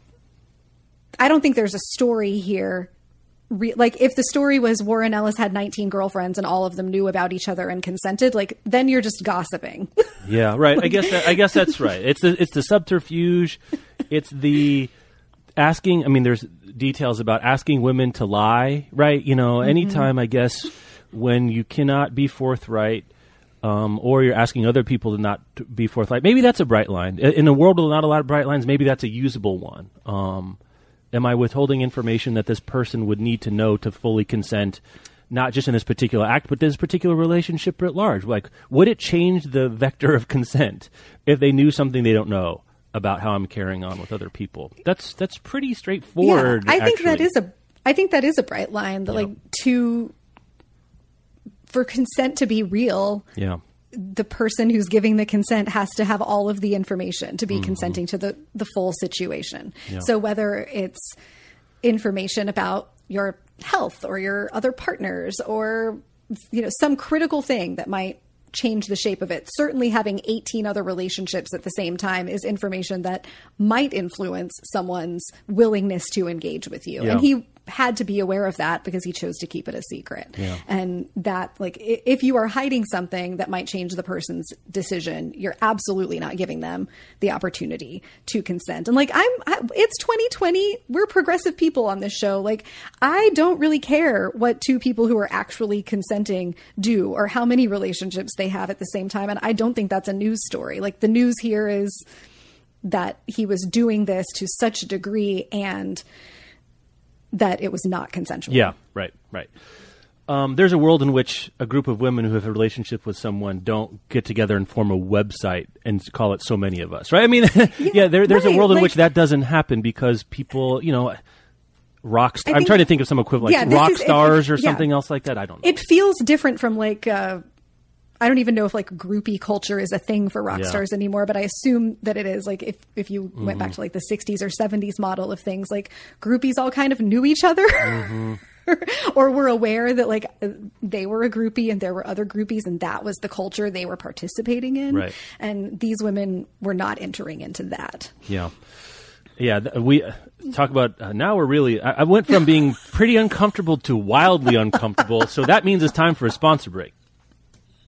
I don't think there's a story here. Re- like if the story was Warren Ellis had nineteen girlfriends and all of them knew about each other and consented, like then you're just gossiping. Yeah, right. I guess that, I guess that's right. It's the, it's the subterfuge. It's the asking. I mean, there's details about asking women to lie, right? You know, anytime mm-hmm. I guess when you cannot be forthright. Um, or you're asking other people to not be forthright. Maybe that's a bright line. In a world with not a lot of bright lines, maybe that's a usable one. Um, am I withholding information that this person would need to know to fully consent, not just in this particular act, but this particular relationship at large? Like, would it change the vector of consent if they knew something they don't know about how I'm carrying on with other people? That's that's pretty straightforward. Yeah, I think actually. that is a I think that is a bright line. That yeah. like to. For consent to be real, yeah. the person who's giving the consent has to have all of the information to be mm-hmm. consenting to the, the full situation. Yeah. So whether it's information about your health or your other partners or, you know, some critical thing that might change the shape of it, certainly having eighteen other relationships at the same time is information that might influence someone's willingness to engage with you. Yeah. And he had to be aware of that because he chose to keep it a secret. Yeah. And that, like, if you are hiding something that might change the person's decision, you're absolutely not giving them the opportunity to consent. And like, I'm, I, it's twenty twenty. We're progressive people on this show. Like, I don't really care what two people who are actually consenting do or how many relationships they have at the same time. And I don't think that's a news story. Like, the news here is that he was doing this to such a degree and that it was not consensual. Yeah, right, right. Um, there's a world in which a group of women who have a relationship with someone don't get together and form a website and call it So Many of Us, right? I mean, yeah, yeah there, there's right, a world in like, which that doesn't happen because people, you know, rock st- I'm trying to think of some equivalent, yeah, like rock is, stars it, or something yeah. else like that. I don't know. It feels different from like, uh, I don't even know if like groupie culture is a thing for rock yeah. stars anymore, but I assume that it is. Like if, if you mm-hmm. went back to like the sixties or seventies model of things, like groupies all kind of knew each other mm-hmm. or were aware that like they were a groupie and there were other groupies and that was the culture they were participating in. Right. And these women were not entering into that. Yeah. Yeah, we talk about uh, now we're really I, I went from being pretty uncomfortable to wildly uncomfortable. So that means it's time for a sponsor break.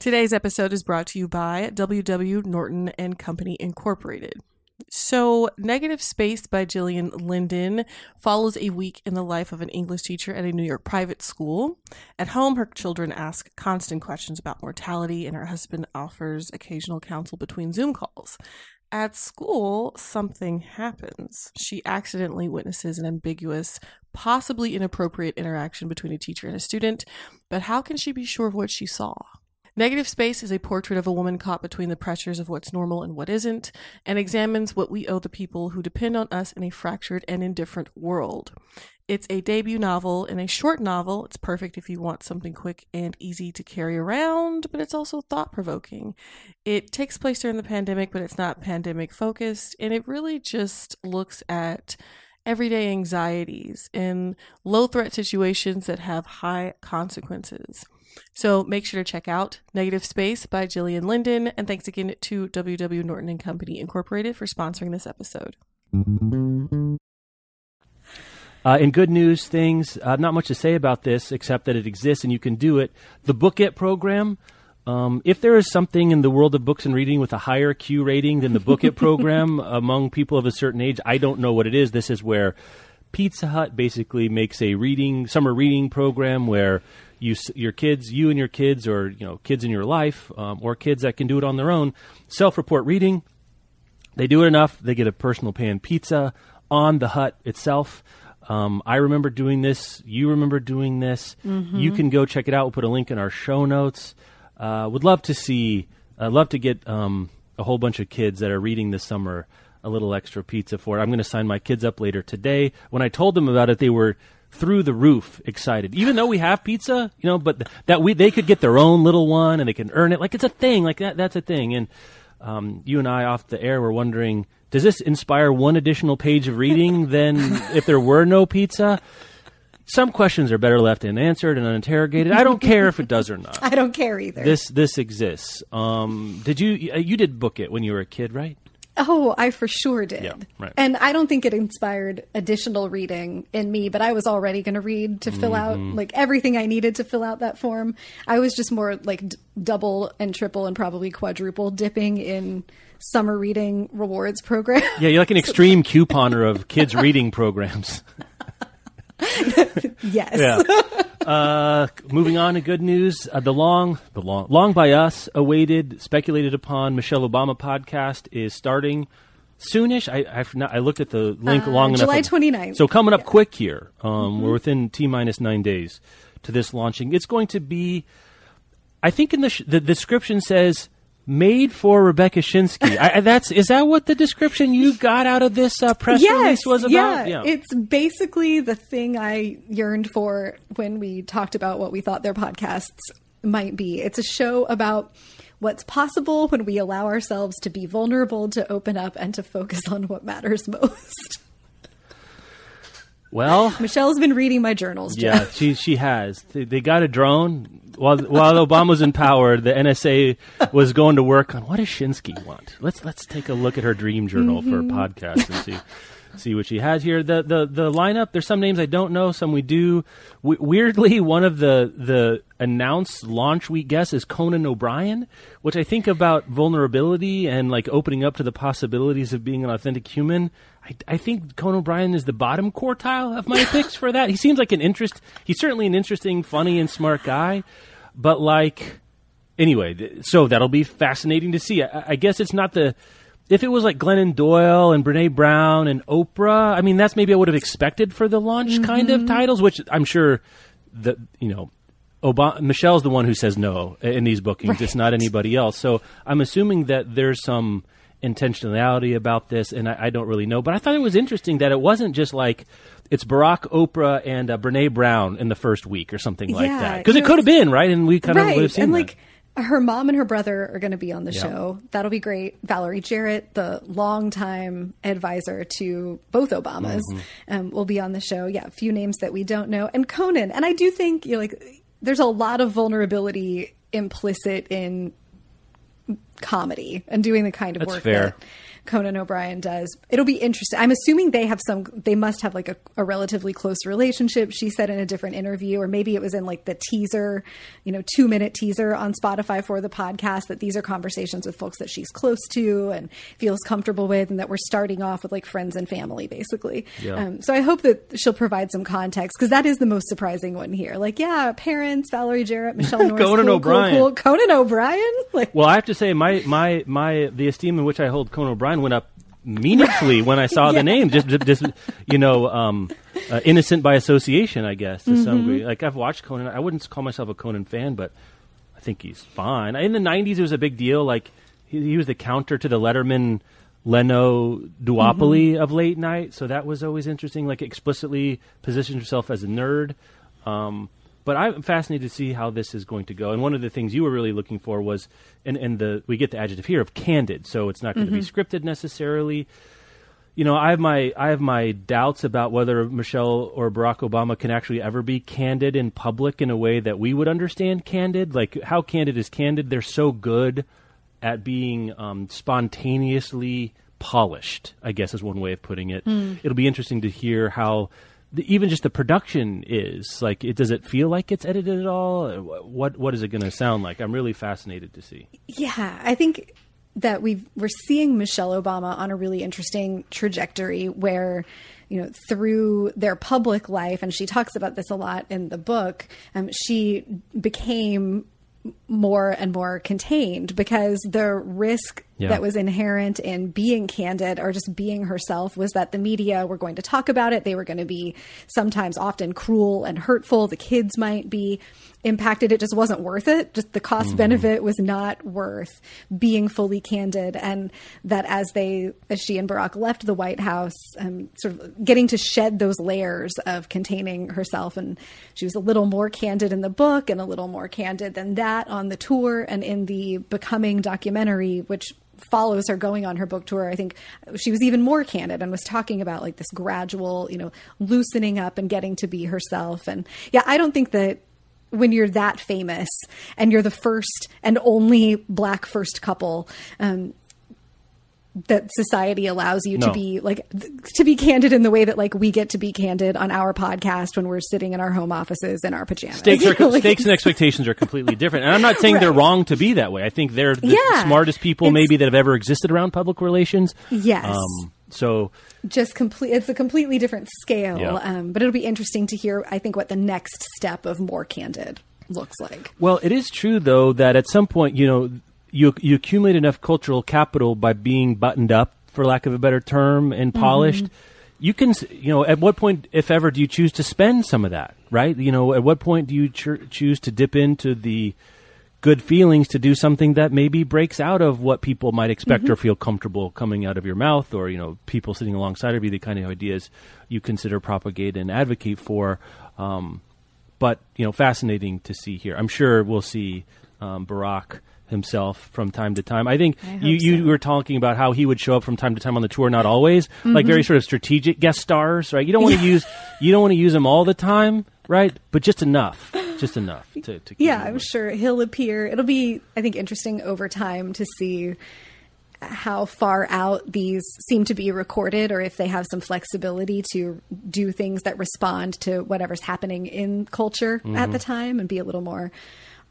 Today's episode is brought to you by W W Norton and Company Incorporated. So, Negative Space by Gillian Linden follows a week in the life of an English teacher at a New York private school. At home, her children ask constant questions about mortality, and her husband offers occasional counsel between Zoom calls. At school, something happens. She accidentally witnesses an ambiguous, possibly inappropriate interaction between a teacher and a student, but how can she be sure of what she saw? Negative Space is a portrait of a woman caught between the pressures of what's normal and what isn't, and examines what we owe the people who depend on us in a fractured and indifferent world. It's a debut novel and a short novel. It's perfect if you want something quick and easy to carry around, but it's also thought-provoking. It takes place during the pandemic, but it's not pandemic-focused, and it really just looks at everyday anxieties in low-threat situations that have high consequences. So make sure to check out Negative Space by Gillian Linden, and thanks again to W W Norton and Company Incorporated for sponsoring this episode. Uh, in good news things, uh, not much to say about this except that it exists and you can do it. The Book It program. Um, if there is something in the world of books and reading with a higher Q rating than the Book It program among people of a certain age, I don't know what it is. This is where Pizza Hut basically makes a reading summer reading program where you, your kids, you and your kids, or you know, kids in your life, um, or kids that can do it on their own, self-report reading. They do it enough, they get a personal pan pizza on the hut itself. Um, I remember doing this. You remember doing this. Mm-hmm. You can go check it out. We'll put a link in our show notes. Uh, would love to see, I'd love to get um, a whole bunch of kids that are reading this summer a little extra pizza for it. I'm going to sign my kids up later today. When I told them about it, they were through the roof excited, even though we have pizza, you know, but th- that we they could get their own little one and they can earn it. Like it's a thing, like that. that's a thing. And um, you and I off the air were wondering, does this inspire one additional page of reading than if there were no pizza? Some questions are better left unanswered and uninterrogated. I don't care if it does or not. I don't care either. This this exists. Um, did you you did Book It when you were a kid, right? Oh, I for sure did. Yeah, right. And I don't think it inspired additional reading in me, but I was already going to read to fill mm-hmm. out like everything I needed to fill out that form. I was just more like d- double and triple and probably quadruple dipping in summer reading rewards program. Yeah, you're like an extreme couponer of kids reading programs. Yes. Yeah. Uh, moving on to good news, uh, the long, the long, long by us awaited, speculated upon Michelle Obama podcast is starting soonish. I I've not, I looked at the link uh, long July enough. July twenty-ninth. So coming up yeah. quick here. Um, mm-hmm. We're within T minus nine days to this launching. It's going to be, I think, in the sh- the description says, made for Rebecca Shinsky. I, that's is that what the description you got out of this uh, press yes, release was about? Yeah, yeah, it's basically the thing I yearned for when we talked about what we thought their podcasts might be. It's a show about what's possible when we allow ourselves to be vulnerable, to open up, and to focus on what matters most. Well, Michelle's been reading my journals, Jeff. Yeah, she she has. They, they got a drone. While while Obama's in power, the N S A was going to work on what does Shinsky want? Let's let's take a look at her dream journal mm-hmm. for a podcast and see see what she has here. The the the lineup. There's some names I don't know, some we do. We, weirdly, one of the the announced launch week guests is Conan O'Brien, which I think about vulnerability and like opening up to the possibilities of being an authentic human. I, I think Conan O'Brien is the bottom quartile of my picks for that. He seems like an interest. He's certainly an interesting, funny, and smart guy. But like, anyway, th- so that'll be fascinating to see. I, I guess it's not the, if it was like Glennon Doyle and Brene Brown and Oprah, I mean, that's maybe I would have expected for the launch mm-hmm. kind of titles, which I'm sure that, you know, Obama, Michelle's the one who says no in these bookings. Right. It's not anybody else. So I'm assuming that there's some intentionality about this, and I, I don't really know, but I thought it was interesting that it wasn't just like it's Barack, Oprah, and uh, Brene Brown in the first week or something yeah, like that, because it could have been right, and we kind right. of would have seen and that. Like her mom and her brother are going to be on the yeah. show. That'll be great. Valerie Jarrett, the longtime advisor to both Obamas, mm-hmm. um, will be on the show. Yeah, a few names that we don't know, and Conan. And I do think you know, like there's a lot of vulnerability implicit in comedy and doing the kind of That's work fair. That Conan O'Brien does. It'll be interesting. I'm assuming they have some, they must have like a, a relatively close relationship. She said in a different interview, or maybe it was in like the teaser, you know, two minute teaser on Spotify for the podcast, that these are conversations with folks that she's close to and feels comfortable with, and that we're starting off with like friends and family basically. Yeah. Um, so I hope that she'll provide some context, because that is the most surprising one here. Like, yeah, parents, Valerie Jarrett, Michelle Norris, Conan cool, O'Brien, cool, cool. Conan O'Brien. Like, well, I have to say my, my, my, the esteem in which I hold Conan O'Brien went up meaningfully when I saw yeah. the name. Just, just you know, um, uh, innocent by association, I guess, to mm-hmm. some degree. Like, I've watched Conan. I wouldn't call myself a Conan fan, but I think he's fine. In the nineties, it was a big deal. Like, he, he was the counter to the Letterman Leno duopoly mm-hmm. of late night. So that was always interesting. Like, explicitly positioned herself as a nerd. Um, but I'm fascinated to see how this is going to go. And one of the things you were really looking for was, and, and the we get the adjective here of candid, so it's not going to mm-hmm. be scripted necessarily. You know, I have my I have my doubts about whether Michelle or Barack Obama can actually ever be candid in public in a way that we would understand candid. Like, how candid is candid? They're so good at being um, spontaneously polished, I guess is one way of putting it. Mm. It'll be interesting to hear how the, even just the production is like, it, does it feel like it's edited at all? What what is it going to sound like? I'm really fascinated to see. Yeah, I think that we've, we're seeing Michelle Obama on a really interesting trajectory where, you know, through their public life, and she talks about this a lot in the book, um, she became more and more contained because the risk yeah. that was inherent in being candid or just being herself was that the media were going to talk about it. They were going to be sometimes often cruel and hurtful. The kids might be impacted. It just wasn't worth it. Just the cost mm-hmm. benefit was not worth being fully candid. And that as they, as she and Barack left the White House, um, sort of getting to shed those layers of containing herself. And she was a little more candid in the book and a little more candid than that on the tour and in the Becoming documentary, which follows her going on her book tour. I think she was even more candid and was talking about like this gradual, you know, loosening up and getting to be herself. And yeah, I don't think that when you're that famous and you're the first and only Black first couple, um, that society allows you no. to be like, th- to be candid in the way that like we get to be candid on our podcast when we're sitting in our home offices in our pajamas. Stakes, are, like, stakes and expectations are completely different. And I'm not saying right. they're wrong to be that way. I think they're the yeah. smartest people it's, maybe that have ever existed around public relations. Yes. Um, so just complete, it's a completely different scale. Yeah. Um, but it'll be interesting to hear, I think, what the next step of more candid looks like. Well, it is true though, that at some point, you know, You you accumulate enough cultural capital by being buttoned up, for lack of a better term, and polished. Mm-hmm. You can, you know, at what point, if ever, do you choose to spend some of that, right? You know, at what point do you ch- choose to dip into the good feelings to do something that maybe breaks out of what people might expect mm-hmm. or feel comfortable coming out of your mouth, or, you know, people sitting alongside of you, the kind of ideas you consider, propagate, and advocate for. Um, but, you know, fascinating to see here. I'm sure we'll see um, Barack himself from time to time. I think I you, you so. were talking about how he would show up from time to time on the tour, not always, mm-hmm. like very sort of strategic guest stars, right? You don't want to use, you don't want to use them all the time, right? But just enough, just enough to, to keep yeah, I'm with. Sure he'll appear. It'll be, I think, interesting over time to see how far out these seem to be recorded, or if they have some flexibility to do things that respond to whatever's happening in culture mm-hmm. at the time and be a little more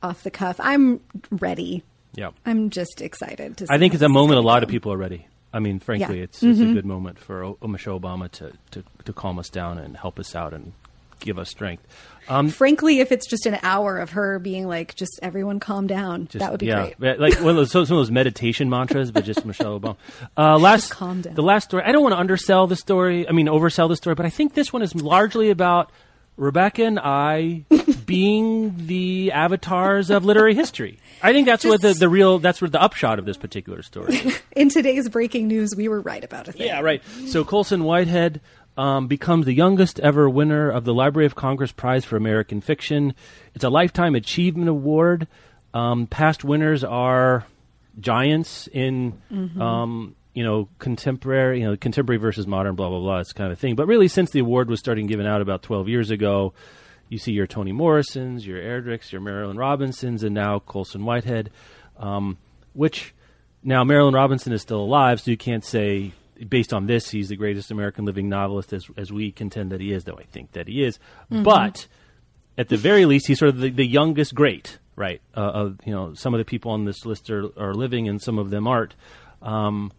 off the cuff. I'm ready. Yeah, I'm just excited to see. I think it's a moment a lot of people are ready. I mean, frankly, yeah. it's, it's mm-hmm. a good moment for o- Michelle Obama to, to, to calm us down and help us out and give us strength. Um, frankly, if it's just an hour of her being like, just everyone calm down, just, that would be yeah. great. Like one of those, some of those meditation mantras, but just Michelle Obama. Uh, last, just calm down. The last story, I don't want to undersell the story, I mean, oversell the story, but I think this one is largely about Rebecca and I being the avatars of literary history. I think that's what the, the real, that's where the upshot of this particular story is. In today's breaking news, we were right about a thing. Yeah, right. So Colson Whitehead um, becomes the youngest ever winner of the Library of Congress Prize for American Fiction. It's a lifetime achievement award. Um, past winners are giants in, mm-hmm. um, you know, contemporary, you know, contemporary versus modern, blah, blah, blah, it's kind of thing. But really, since the award was starting given out about twelve years ago, you see your Toni Morrisons, your Erdricks, your Marilyn Robinsons, and now Colson Whitehead, um, which now Marilyn Robinson is still alive, so you can't say, based on this, he's the greatest American living novelist, as, as we contend that he is, though I think that he is. Mm-hmm. But at the very least, he's sort of the, the youngest great, right? Uh, of, you know, some of the people on this list are, are living and some of them aren't. Um,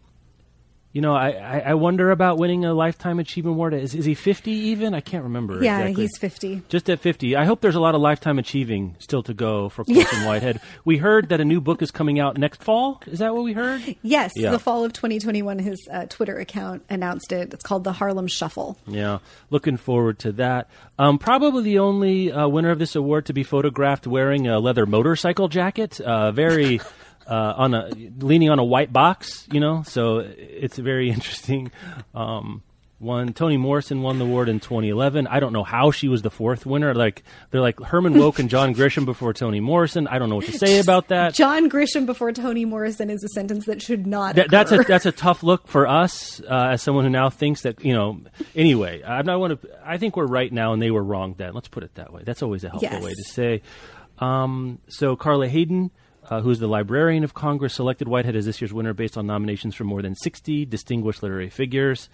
You know, I, I wonder about winning a Lifetime Achievement Award. Is, is he fifty even? I can't remember. Yeah, exactly. He's fifty. Just at fifty. I hope there's a lot of lifetime achieving still to go for Colson Whitehead. We heard that a new book is coming out next fall. Is that what we heard? Yes, yeah. The fall of twenty twenty-one. His uh, Twitter account announced it. It's called The Harlem Shuffle. Yeah, looking forward to that. Um, probably the only uh, winner of this award to be photographed wearing a leather motorcycle jacket. Uh, very... Uh, on a leaning on a white box, you know, so it's a very interesting um, one. Toni Morrison won the award in twenty eleven. I don't know how she was the fourth winner. Like they're like Herman Wouk and John Grisham before Toni Morrison. I don't know what to say about that. John Grisham before Toni Morrison is a sentence that should not. Th- that's a that's a tough look for us uh, as someone who now thinks that, you know. Anyway, I'm not want to. I think we're right now and they were wrong then. Let's put it that way. That's always a helpful yes. way to say. Um, so Carla Hayden, Uh, who is the Librarian of Congress, selected Whitehead as this year's winner based on nominations from more than sixty distinguished literary figures.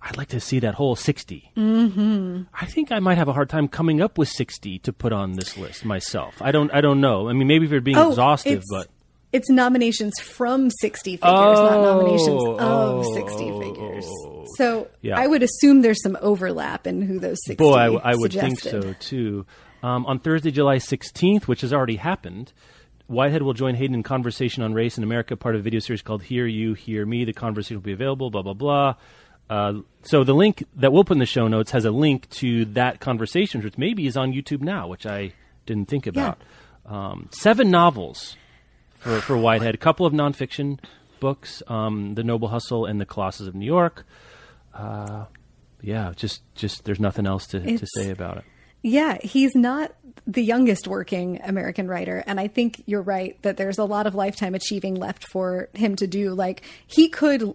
I'd like to see that whole sixty. Mm-hmm. I think I might have a hard time coming up with sixty to put on this list myself. I don't I don't know. I mean, maybe if you're being oh, exhaustive, it's, but... It's nominations from sixty figures, oh, not nominations of oh, sixty figures. So yeah. I would assume there's some overlap in who those sixty Boy, I, I would suggested. think so, too. Um, on Thursday, July sixteenth, which has already happened... Whitehead will join Hayden in conversation on race in America, part of a video series called Hear You, Hear Me. The conversation will be available, blah, blah, blah. Uh, so the link that we'll put in the show notes has a link to that conversation, which maybe is on YouTube now, which I didn't think about. Yeah. Um, seven novels for, for Whitehead, a couple of nonfiction books, um, The Noble Hustle and The Colossus of New York. Uh, yeah, just, just there's nothing else to, to say about it. Yeah, he's not the youngest working American writer. And I think you're right that there's a lot of lifetime achieving left for him to do. Like, he could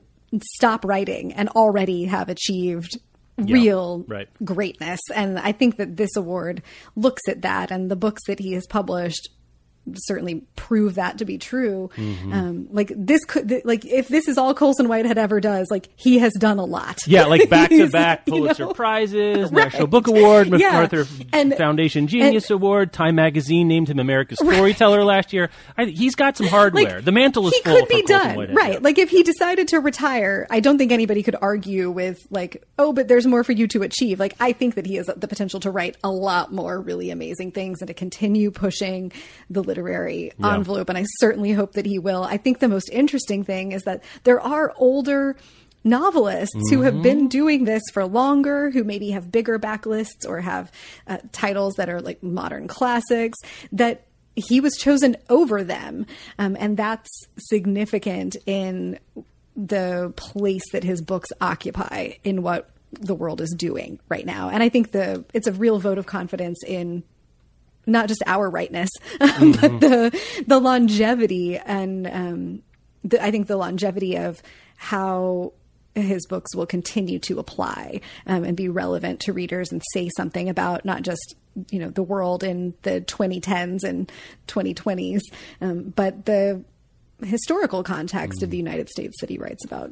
stop writing and already have achieved yeah, real right. greatness. And I think that this award looks at that, and the books that he has published certainly prove that to be true. Mm-hmm. Um, like this could, th- like if this is all Colson Whitehead ever does, like he has done a lot. Yeah. Like back to back Pulitzer you know, prizes, right. National Book Award, MacArthur yeah. and, Foundation Genius and, Award, Time Magazine named him America's Storyteller right. last year. I, he's got some hardware. Like, the mantle is he full could be done. Whitehead. Right. Like if he decided to retire, I don't think anybody could argue with like, oh, but there's more for you to achieve. Like, I think that he has the potential to write a lot more really amazing things and to continue pushing the list literary yeah. envelope, and I certainly hope that he will. I think the most interesting thing is that there are older novelists mm-hmm. who have been doing this for longer, who maybe have bigger backlists or have uh, titles that are like modern classics, that he was chosen over them. Um, and that's significant in the place that his books occupy in what the world is doing right now. And I think the it's a real vote of confidence in not just our rightness, um, mm-hmm. but the the longevity and um, the, I think the longevity of how his books will continue to apply um, and be relevant to readers and say something about not just you know the world in the twenty tens and twenty twenties, um, but the historical context mm-hmm. of the United States that he writes about.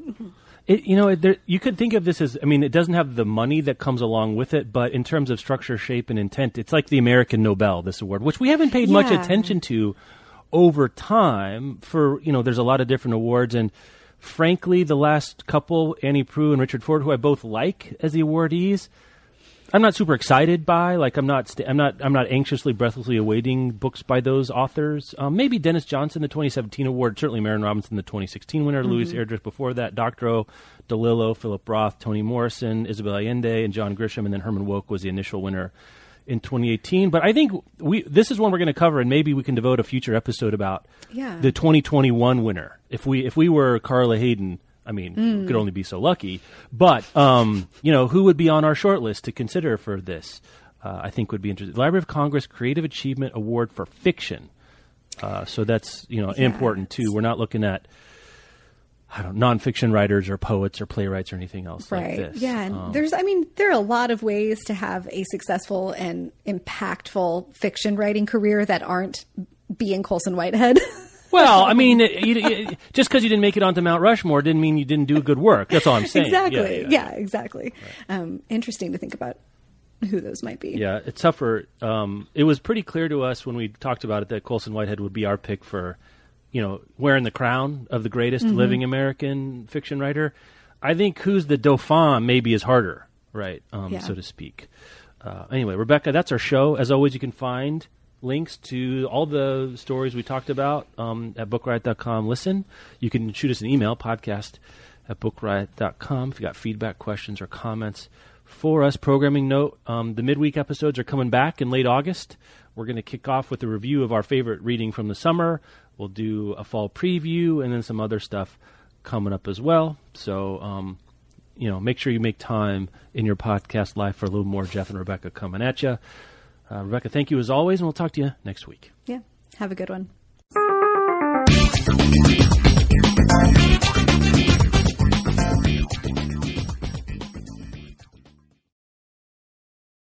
It, you know, there, you could think of this as, I mean, it doesn't have the money that comes along with it, but in terms of structure, shape, and intent, it's like the American Nobel, this award, which we haven't paid yeah. much attention to over time for, you know, there's a lot of different awards. And frankly, the last couple, Annie Proulx and Richard Ford, who I both like as the awardees, I'm not super excited by, like, I'm not, st- I'm not, I'm not anxiously, breathlessly awaiting books by those authors. Um, maybe Dennis Johnson, the twenty seventeen award, certainly Marian Robinson, the twenty sixteen winner, mm-hmm. Louise Erdrich before that, Doctorow, DeLillo, Philip Roth, Toni Morrison, Isabel Allende, and John Grisham, and then Herman Wouk was the initial winner in twenty eighteen. But I think we, this is one we're going to cover, and maybe we can devote a future episode about yeah. the twenty twenty-one winner. If we, if we were Carla Hayden, I mean, mm. could only be so lucky, but, um, you know, who would be on our short list to consider for this, uh, I think would be interesting. Library of Congress Creative Achievement Award for Fiction. Uh, so that's, you know, yeah, important too. We're not looking at, I don't know, nonfiction writers or poets or playwrights or anything else right. like this. Yeah. And um, there's, I mean, there are a lot of ways to have a successful and impactful fiction writing career that aren't being Colson Whitehead. Well, I mean, it, it, it, just because you didn't make it onto Mount Rushmore didn't mean you didn't do good work. That's all I'm saying. Exactly. Yeah, yeah, yeah exactly. Right. Um, interesting to think about who those might be. Yeah, it's tougher. Um, it was pretty clear to us when we talked about it that Colson Whitehead would be our pick for, you know, wearing the crown of the greatest mm-hmm. living American fiction writer. I think who's the Dauphin maybe is harder, right, um, yeah. so to speak. Uh, anyway, Rebecca, that's our show. As always, you can find links to all the stories we talked about um, at book riot dot com. Listen, you can shoot us an email, podcast at book riot dot com. If you got feedback, questions, or comments for us. Programming note, um, the midweek episodes are coming back in late August. We're going to kick off with a review of our favorite reading from the summer. We'll do a fall preview and then some other stuff coming up as well. So, um, you know, make sure you make time in your podcast life for a little more Jeff and Rebecca coming at you. Uh, Rebecca, thank you as always, and we'll talk to you next week. Yeah, have a good one.